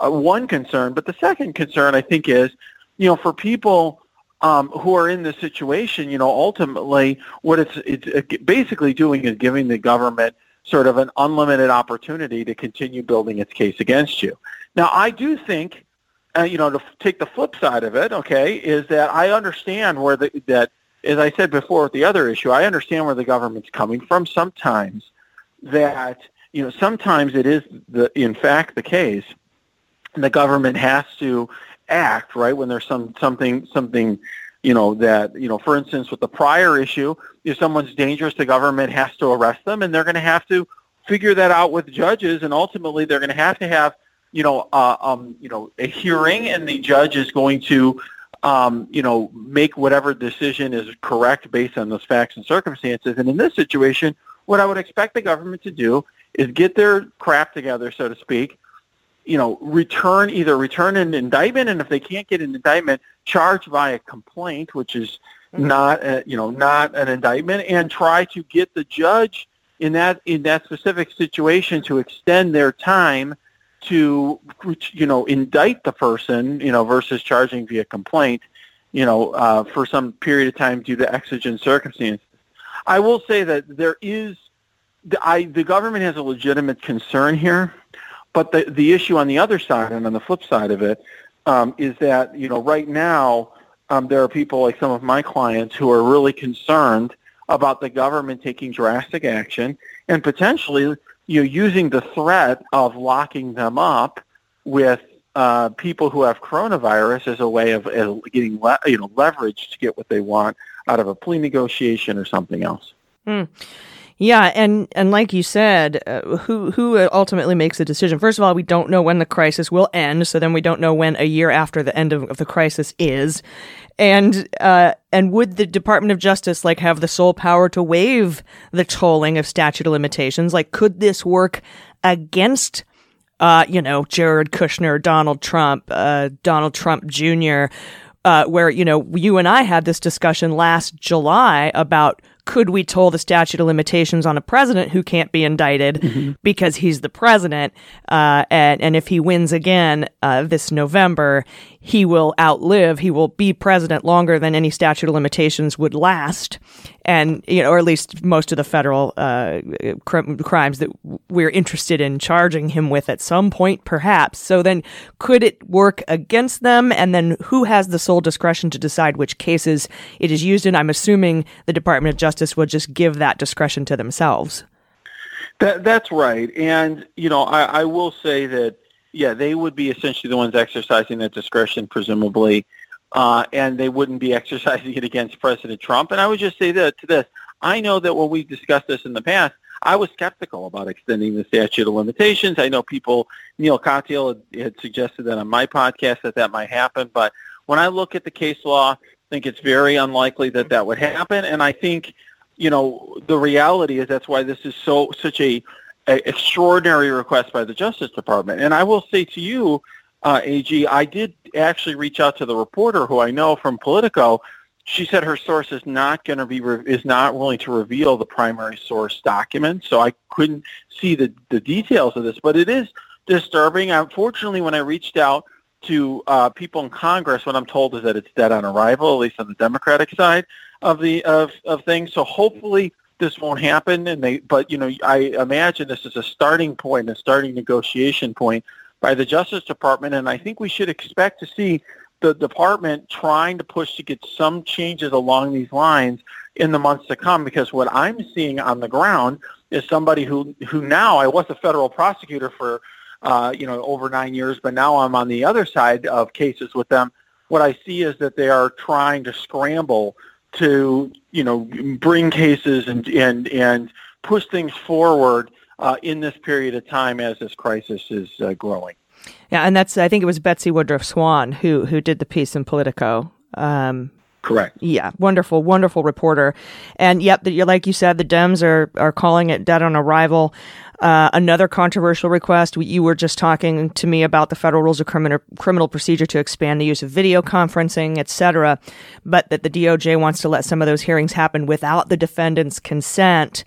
one concern. But the second concern, I think, is, you know, for people who are in this situation, you know, ultimately what it's basically doing is giving the government sort of an unlimited opportunity to continue building its case against you. Now, I do think, you know, to take the flip side of it, okay, is that I understand where that, as I said before with the other issue, I understand where the government's coming from sometimes, that, you know, sometimes it is, in fact, the case, the government has to act, right, when there's something, you know, that, you know, for instance, with the prior issue, if someone's dangerous, the government has to arrest them, and they're going to have to figure that out with judges, and ultimately they're going to have, you know, a hearing, and the judge is going to, you know, make whatever decision is correct based on those facts and circumstances. And in this situation, what I would expect the government to do is get their crap together, so to speak, you know, return an indictment, and if they can't get an indictment, charge via complaint, which is not an indictment, and try to get the judge in that specific situation to extend their time to, you know, indict the person, you know, versus charging via complaint, you know, for some period of time due to exigent circumstances. I will say that there is, the government has a legitimate concern here. But the issue on the other side and on the flip side of it is that, you know, right now there are people like some of my clients who are really concerned about the government taking drastic action and potentially, you know, using the threat of locking them up with people who have coronavirus as a way of getting leverage to get what they want out of a plea negotiation or something else. Mm. Yeah, and like you said, who ultimately makes the decision? First of all, we don't know when the crisis will end, so then we don't know when a year after the end of the crisis is. And would the Department of Justice, like, have the sole power to waive the tolling of statute of limitations? Like, could this work against, you know, Jared Kushner, Donald Trump Jr., where, you know, you and I had this discussion last July about, could we toll the statute of limitations on a president who can't be indicted mm-hmm. because he's the president? And if he wins again this November, he will be president longer than any statute of limitations would last. And, you know, or at least most of the federal crimes that we're interested in charging him with at some point, perhaps. So then could it work against them? And then who has the sole discretion to decide which cases it is used in? I'm assuming the Department of Justice will just give that discretion to themselves. That's right. And, you know, I will say that, yeah, they would be essentially the ones exercising that discretion, presumably, and they wouldn't be exercising it against President Trump. And I would just say this. I know that when we discussed this in the past, I was skeptical about extending the statute of limitations. I know people, Neil Katyal had suggested that on my podcast that might happen. But when I look at the case law, I think it's very unlikely that would happen. And I think, you know, the reality is that's why this is such an extraordinary request by the Justice Department. And I will say to you, A.G., I did actually reach out to the reporter who I know from Politico. She said her source is not willing to reveal the primary source document, so I couldn't see the details of this. But it is disturbing. Unfortunately, when I reached out to people in Congress, what I'm told is that it's dead on arrival, at least on the Democratic side of things. So hopefully this won't happen, but you know, I imagine this is a starting point, a starting negotiation point by the Justice Department, and I think we should expect to see the department trying to push to get some changes along these lines in the months to come, because what I'm seeing on the ground is somebody who now, I was a federal prosecutor for over 9 years, but now I'm on the other side of cases with them. What I see is that they are trying to scramble to, bring cases and push things forward in this period of time as this crisis is growing. Yeah, and that's, I think it was Betsy Woodruff Swan who did the piece in Politico. Correct. Yeah, wonderful, wonderful reporter. And yep, like you said, the Dems are calling it dead on arrival. Another controversial request, you were just talking to me about the Federal Rules of Criminal Procedure to expand the use of video conferencing, etc., but that the DOJ wants to let some of those hearings happen without the defendant's consent,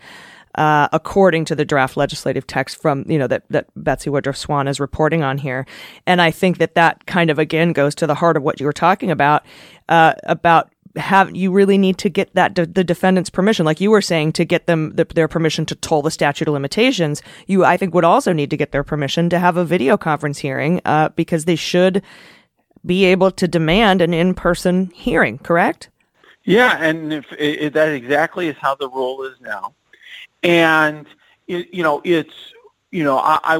according to the draft legislative text from, that Betsy Woodruff Swan is reporting on here. And I think that kind of, again, goes to the heart of what you were talking about you really need to get the defendant's permission, like you were saying, to get them their permission to toll the statute of limitations. You, I think, would also need to get their permission to have a video conference hearing, because they should be able to demand an in-person hearing, correct? Yeah, and if that exactly is how the rule is now. And, I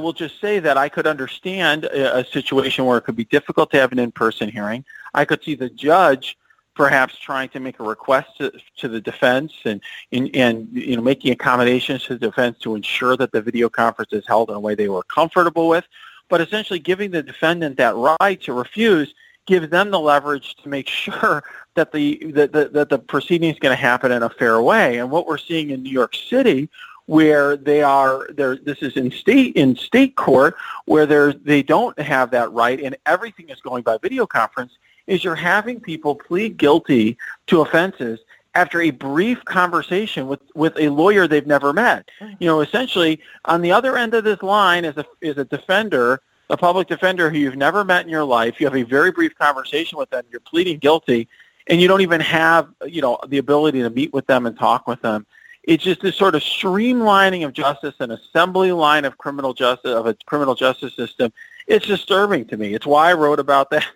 will just say that I could understand a situation where it could be difficult to have an in-person hearing. I could see the judge perhaps trying to make a request to the defense and making accommodations to the defense to ensure that the video conference is held in a way they were comfortable with. But essentially giving the defendant that right to refuse gives them the leverage to make sure that the proceeding is going to happen in a fair way. And what we're seeing in New York City, where this is in state court, where they don't have that right, and everything is going by video conference, is you're having people plead guilty to offenses after a brief conversation with a lawyer they've never met. Essentially, on the other end of this line is a defender, a public defender who you've never met in your life. You have a very brief conversation with them, you're pleading guilty, and you don't even have, the ability to meet with them and talk with them. It's just this sort of streamlining of justice and assembly line of criminal justice, of a criminal justice system. It's disturbing to me. It's why I wrote about that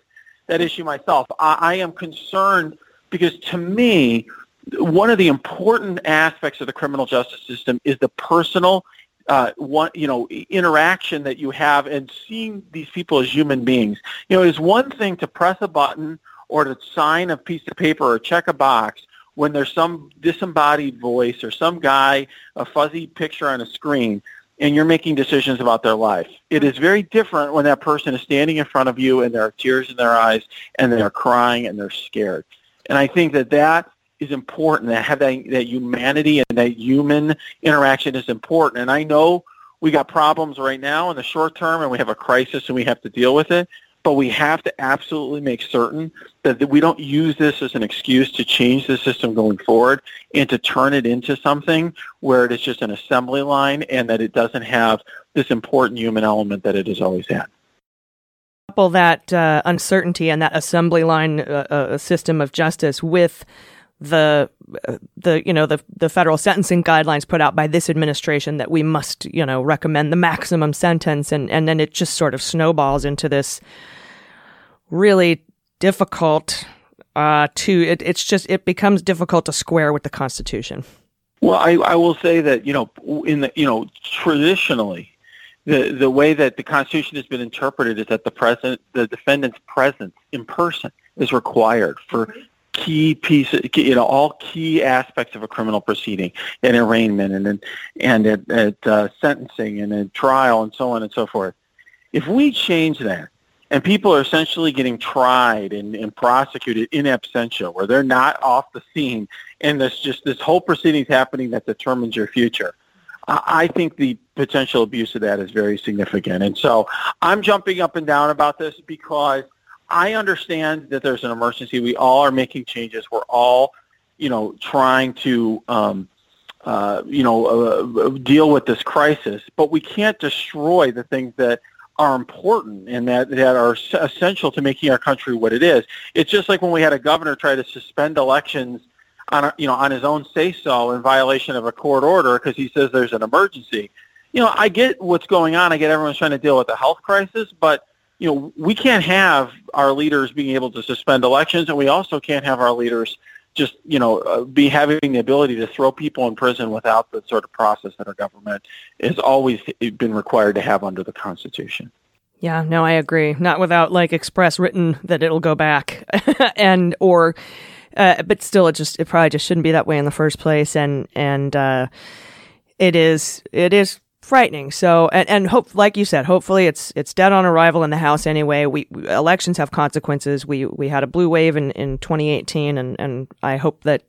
issue myself. I am concerned because, to me, one of the important aspects of the criminal justice system is the personal interaction that you have and seeing these people as human beings. It's one thing to press a button or to sign a piece of paper or check a box when there's some disembodied voice or some guy, a fuzzy picture on a screen, and you're making decisions about their life. It is very different when that person is standing in front of you and there are tears in their eyes and they're crying and they're scared. And I think that is important, to have that humanity and that human interaction is important. And I know we got problems right now in the short term and we have a crisis and we have to deal with it, but we have to absolutely make certain that we don't use this as an excuse to change the system going forward and to turn it into something where it is just an assembly line and that it doesn't have this important human element that it has always had. Couple that uncertainty and that assembly line system of justice with the federal sentencing guidelines put out by this administration that we must, recommend the maximum sentence. And then it just sort of snowballs into this really difficult it becomes difficult to square with the Constitution. Well, I will say that, traditionally, the way that the Constitution has been interpreted is that the defendant's presence in person is required for key pieces, all key aspects of a criminal proceeding, an arraignment and at sentencing and at trial and so on and so forth. If we change that and people are essentially getting tried and prosecuted in absentia, where they're not off the scene, and there's just this whole proceedings happening that determines your future, I think the potential abuse of that is very significant. And so I'm jumping up and down about this because I understand that there's an emergency. We all are making changes. We're all, trying to, deal with this crisis. But we can't destroy the things that are important and that are essential to making our country what it is. It's just like when we had a governor try to suspend elections on his own say-so in violation of a court order because he says there's an emergency. I get what's going on. I get everyone's trying to deal with the health crisis, but you know, we can't have our leaders being able to suspend elections, and we also can't have our leaders just, you know, be having the ability to throw people in prison without the sort of process that our government has always been required to have under the Constitution. Yeah, no, I agree. Not without like express written that it'll go back and or but still, it probably just shouldn't be that way in the first place. And it is frightening. So and hope, like you said, hopefully it's dead on arrival in the House anyway. We elections have consequences. We had a blue wave in 2018, and I hope that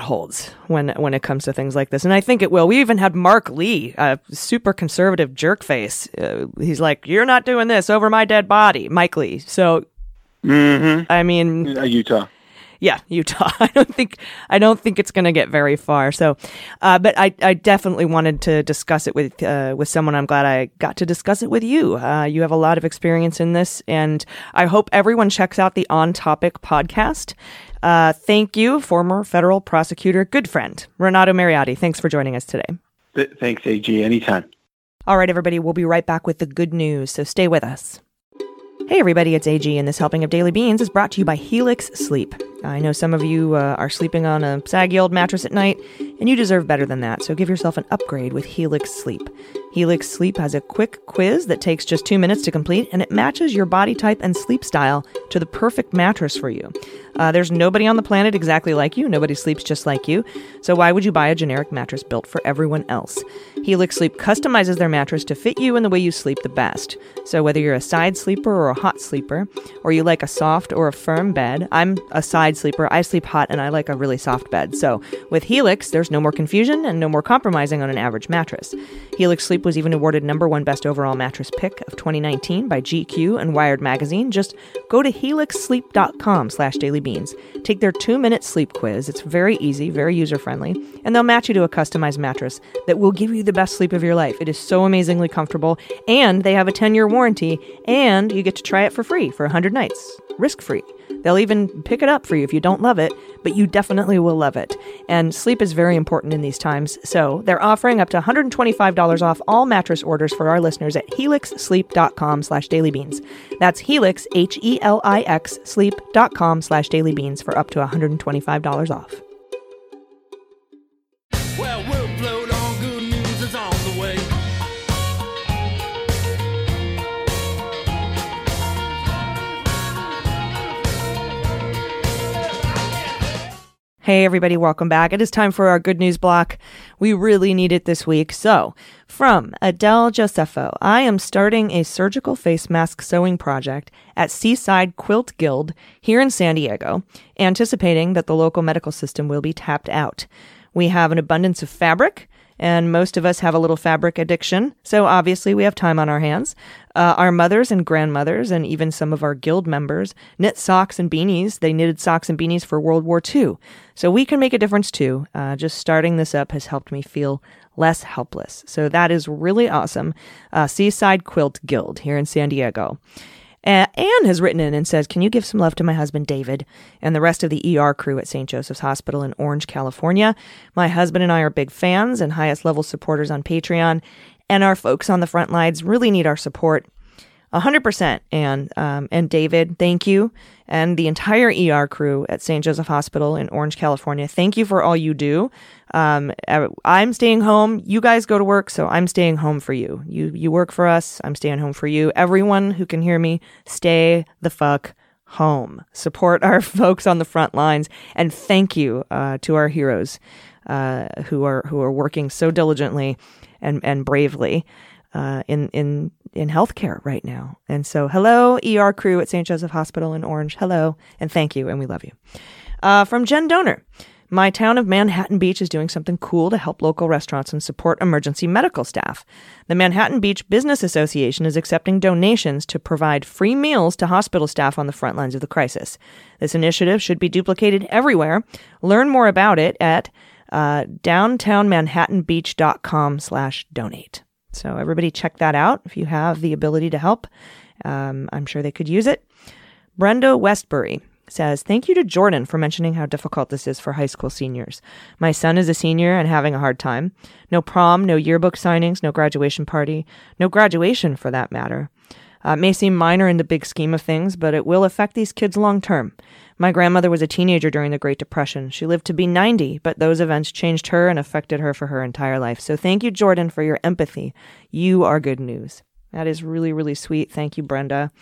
holds when it comes to things like this. And I think it will. We even had Mark Lee, a super conservative jerkface. He's like, "You're not doing this over my dead body," Mike Lee. So. Mm-hmm. I mean, Utah. Yeah, Utah. I don't think it's going to get very far. So, but I definitely wanted to discuss it with someone. I'm glad I got to discuss it with you. You have a lot of experience in this, and I hope everyone checks out the On Topic podcast. Thank you, former federal prosecutor, good friend Renato Mariotti. Thanks for joining us today. Thanks, A.G. Anytime. All right, everybody. We'll be right back with the good news. So stay with us. Hey everybody, it's A.G. and this helping of Daily Beans is brought to you by Helix Sleep. I know some of you are sleeping on a saggy old mattress at night, and you deserve better than that, so give yourself an upgrade with Helix Sleep. Helix Sleep has a quick quiz that takes just 2 minutes to complete, and it matches your body type and sleep style to the perfect mattress for you. There's nobody on the planet exactly like you. Nobody sleeps just like you. So why would you buy a generic mattress built for everyone else? Helix Sleep customizes their mattress to fit you and the way you sleep the best. So whether you're a side sleeper or a hot sleeper, or you like a soft or a firm bed, I'm a side sleeper. I sleep hot, and I like a really soft bed. So with Helix, there's no more confusion and no more compromising on an average mattress. Helix Sleep was even awarded #1 best overall mattress pick of 2019 by GQ and Wired magazine. Just go to helixsleep.com/dailybeans. Take their 2-minute sleep quiz. It's very easy, very user-friendly, and they'll match you to a customized mattress that will give you the best sleep of your life. It is so amazingly comfortable, and they have a 10-year warranty, and you get to try it for free for 100 nights, risk-free. They'll even pick it up for you if you don't love it, but you definitely will love it. And sleep is very important in these times, so they're offering up to $125 off all mattress orders for our listeners at helixsleep.com/dailybeans. That's Helix, Helix, sleep.com/dailybeans for up to $125 off. Well, we'll float on. Good news is on the way. Hey, everybody, welcome back. It is time for our good news block. We really need it this week. So, from Adele Josefo, I am starting a surgical face mask sewing project at Seaside Quilt Guild here in San Diego, anticipating that the local medical system will be tapped out. We have an abundance of fabric, and most of us have a little fabric addiction, so obviously we have time on our hands. Our mothers and grandmothers and even some of our guild members knit socks and beanies. They knitted socks and beanies for World War II. So we can make a difference too. Just starting this up has helped me feel less helpless. So that is really awesome. Seaside Quilt Guild here in San Diego. Anne has written in and says, "Can you give some love to my husband, David, and the rest of the ER crew at St. Joseph's Hospital in Orange, California? My husband and I are big fans and highest level supporters on Patreon, and our folks on the front lines really need our support." 100%, Anne, and David, thank you, and the entire ER crew at St. Joseph Hospital in Orange, California. Thank you for all you do. I'm staying home. You guys go to work, so I'm staying home for you. You work for us. I'm staying home for you. Everyone who can hear me, stay the fuck home. Support our folks on the front lines, and thank you to our heroes who are working so diligently and bravely in healthcare right now. And so hello, ER crew at St. Joseph Hospital in Orange. Hello, and thank you, and we love you. From Jen Donor, my town of Manhattan Beach is doing something cool to help local restaurants and support emergency medical staff. The Manhattan Beach Business Association is accepting donations to provide free meals to hospital staff on the front lines of the crisis. This initiative should be duplicated everywhere. Learn more about it at downtownmanhattanbeach.com/donate. So everybody check that out if you have the ability to help. I'm sure they could use it. Brenda Westbury says, "Thank you to Jordan for mentioning how difficult this is for high school seniors. My son is a senior and having a hard time. No prom, no yearbook signings, no graduation party, no graduation for that matter. May seem minor in the big scheme of things, but it will affect these kids long term. My grandmother was a teenager during the Great Depression. She lived to be 90, but those events changed her and affected her for her entire life. So thank you, Jordan, for your empathy. You are good news. That is really, really sweet. Thank you, Brenda.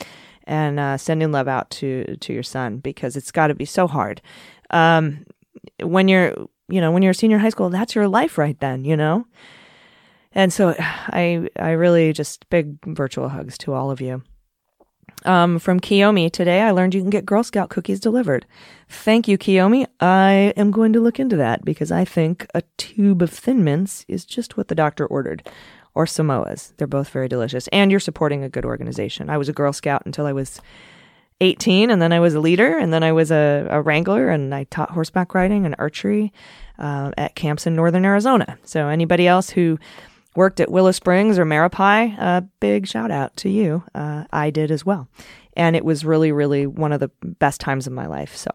And sending love out to your son, because it's got to be so hard. When you're a senior in high school, that's your life right then, you know? And so I really just big virtual hugs to all of you. From Kiyomi, today I learned you can get Girl Scout cookies delivered. Thank you, Kiyomi. I am going to look into that, because I think a tube of Thin Mints is just what the doctor ordered, or Samoas. They're both very delicious. And you're supporting a good organization. I was a Girl Scout until I was 18, and then I was a leader, and then I was a wrangler, and I taught horseback riding and archery at camps in northern Arizona. So anybody else who worked at Willow Springs or Marapai, big shout out to you. I did as well. And it was really, really one of the best times of my life. So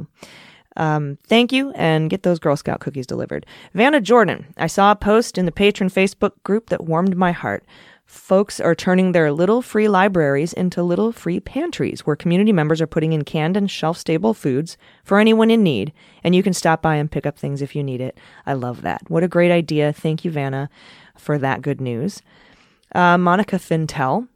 thank you, and get those Girl Scout cookies delivered. Vanna Jordan, I saw a post in the patron Facebook group that warmed my heart. Folks are turning their little free libraries into little free pantries, where community members are putting in canned and shelf-stable foods for anyone in need, and you can stop by and pick up things if you need it. I love that. What a great idea. Thank you, Vanna, for that good news. Monica Fintel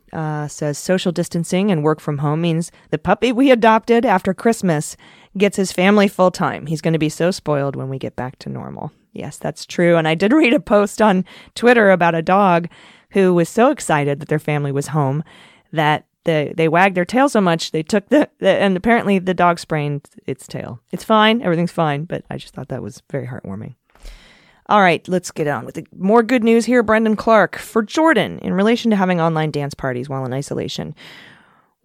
says social distancing and work from home means the puppy we adopted after Christmas gets his family full-time. He's going to be so spoiled when we get back to normal. Yes, that's true. And I did read a post on Twitter about a dog who was so excited that their family was home that they wagged their tail so much they took and apparently the dog sprained its tail. It's fine. Everything's fine. But I just thought that was very heartwarming. All right, let's get on with more good news here. Brendan Clark, for Jordan, in relation to having online dance parties while in isolation.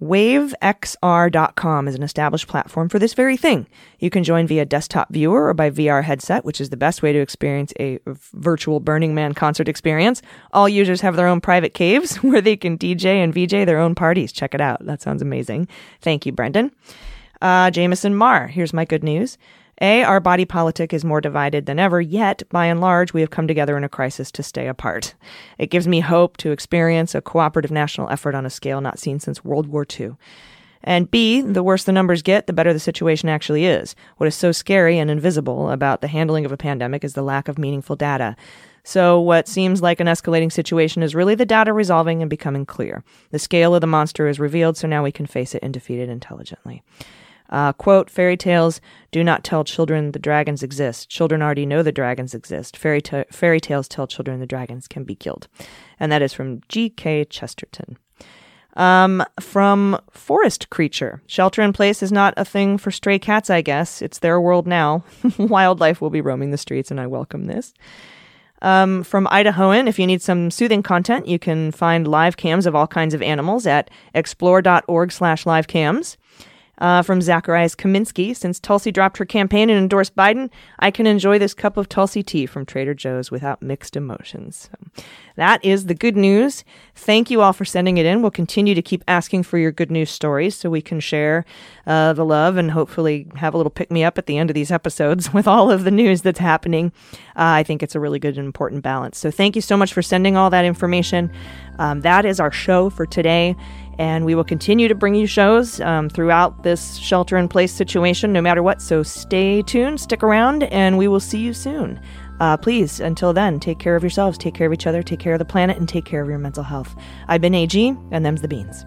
WaveXR.com is an established platform for this very thing. You can join via desktop viewer or by VR headset, which is the best way to experience a virtual Burning Man concert experience. All users have their own private caves where they can DJ and VJ their own parties. Check it out. That sounds amazing. Thank you, Brendan. Jameson Marr, here's my good news. A, our body politic is more divided than ever, yet, by and large, we have come together in a crisis to stay apart. It gives me hope to experience a cooperative national effort on a scale not seen since World War II. And B, the worse the numbers get, the better the situation actually is. What is so scary and invisible about the handling of a pandemic is the lack of meaningful data. So what seems like an escalating situation is really the data resolving and becoming clear. The scale of the monster is revealed, so now we can face it and defeat it intelligently. Quote, fairy tales do not tell children the dragons exist. Children already know the dragons exist. Fairy tales tell children the dragons can be killed. And that is from G.K. Chesterton. From Forest Creature, shelter in place is not a thing for stray cats, I guess. It's their world now. Wildlife will be roaming the streets, and I welcome this. From Idahoan, if you need some soothing content, you can find live cams of all kinds of animals at explore.org/livecams. From Zacharias Kaminsky, since Tulsi dropped her campaign and endorsed Biden, I can enjoy this cup of Tulsi tea from Trader Joe's without mixed emotions. So that is the good news. Thank you all for sending it in. We'll continue to keep asking for your good news stories so we can share the love and hopefully have a little pick-me-up at the end of these episodes with all of the news that's happening. I think it's a really good and important balance. So thank you so much for sending all that information. That is our show for today. And we will continue to bring you shows throughout this shelter-in-place situation, no matter what. So stay tuned, stick around, and we will see you soon. Please, until then, take care of yourselves, take care of each other, take care of the planet, and take care of your mental health. I've been A.G., and them's the Beans.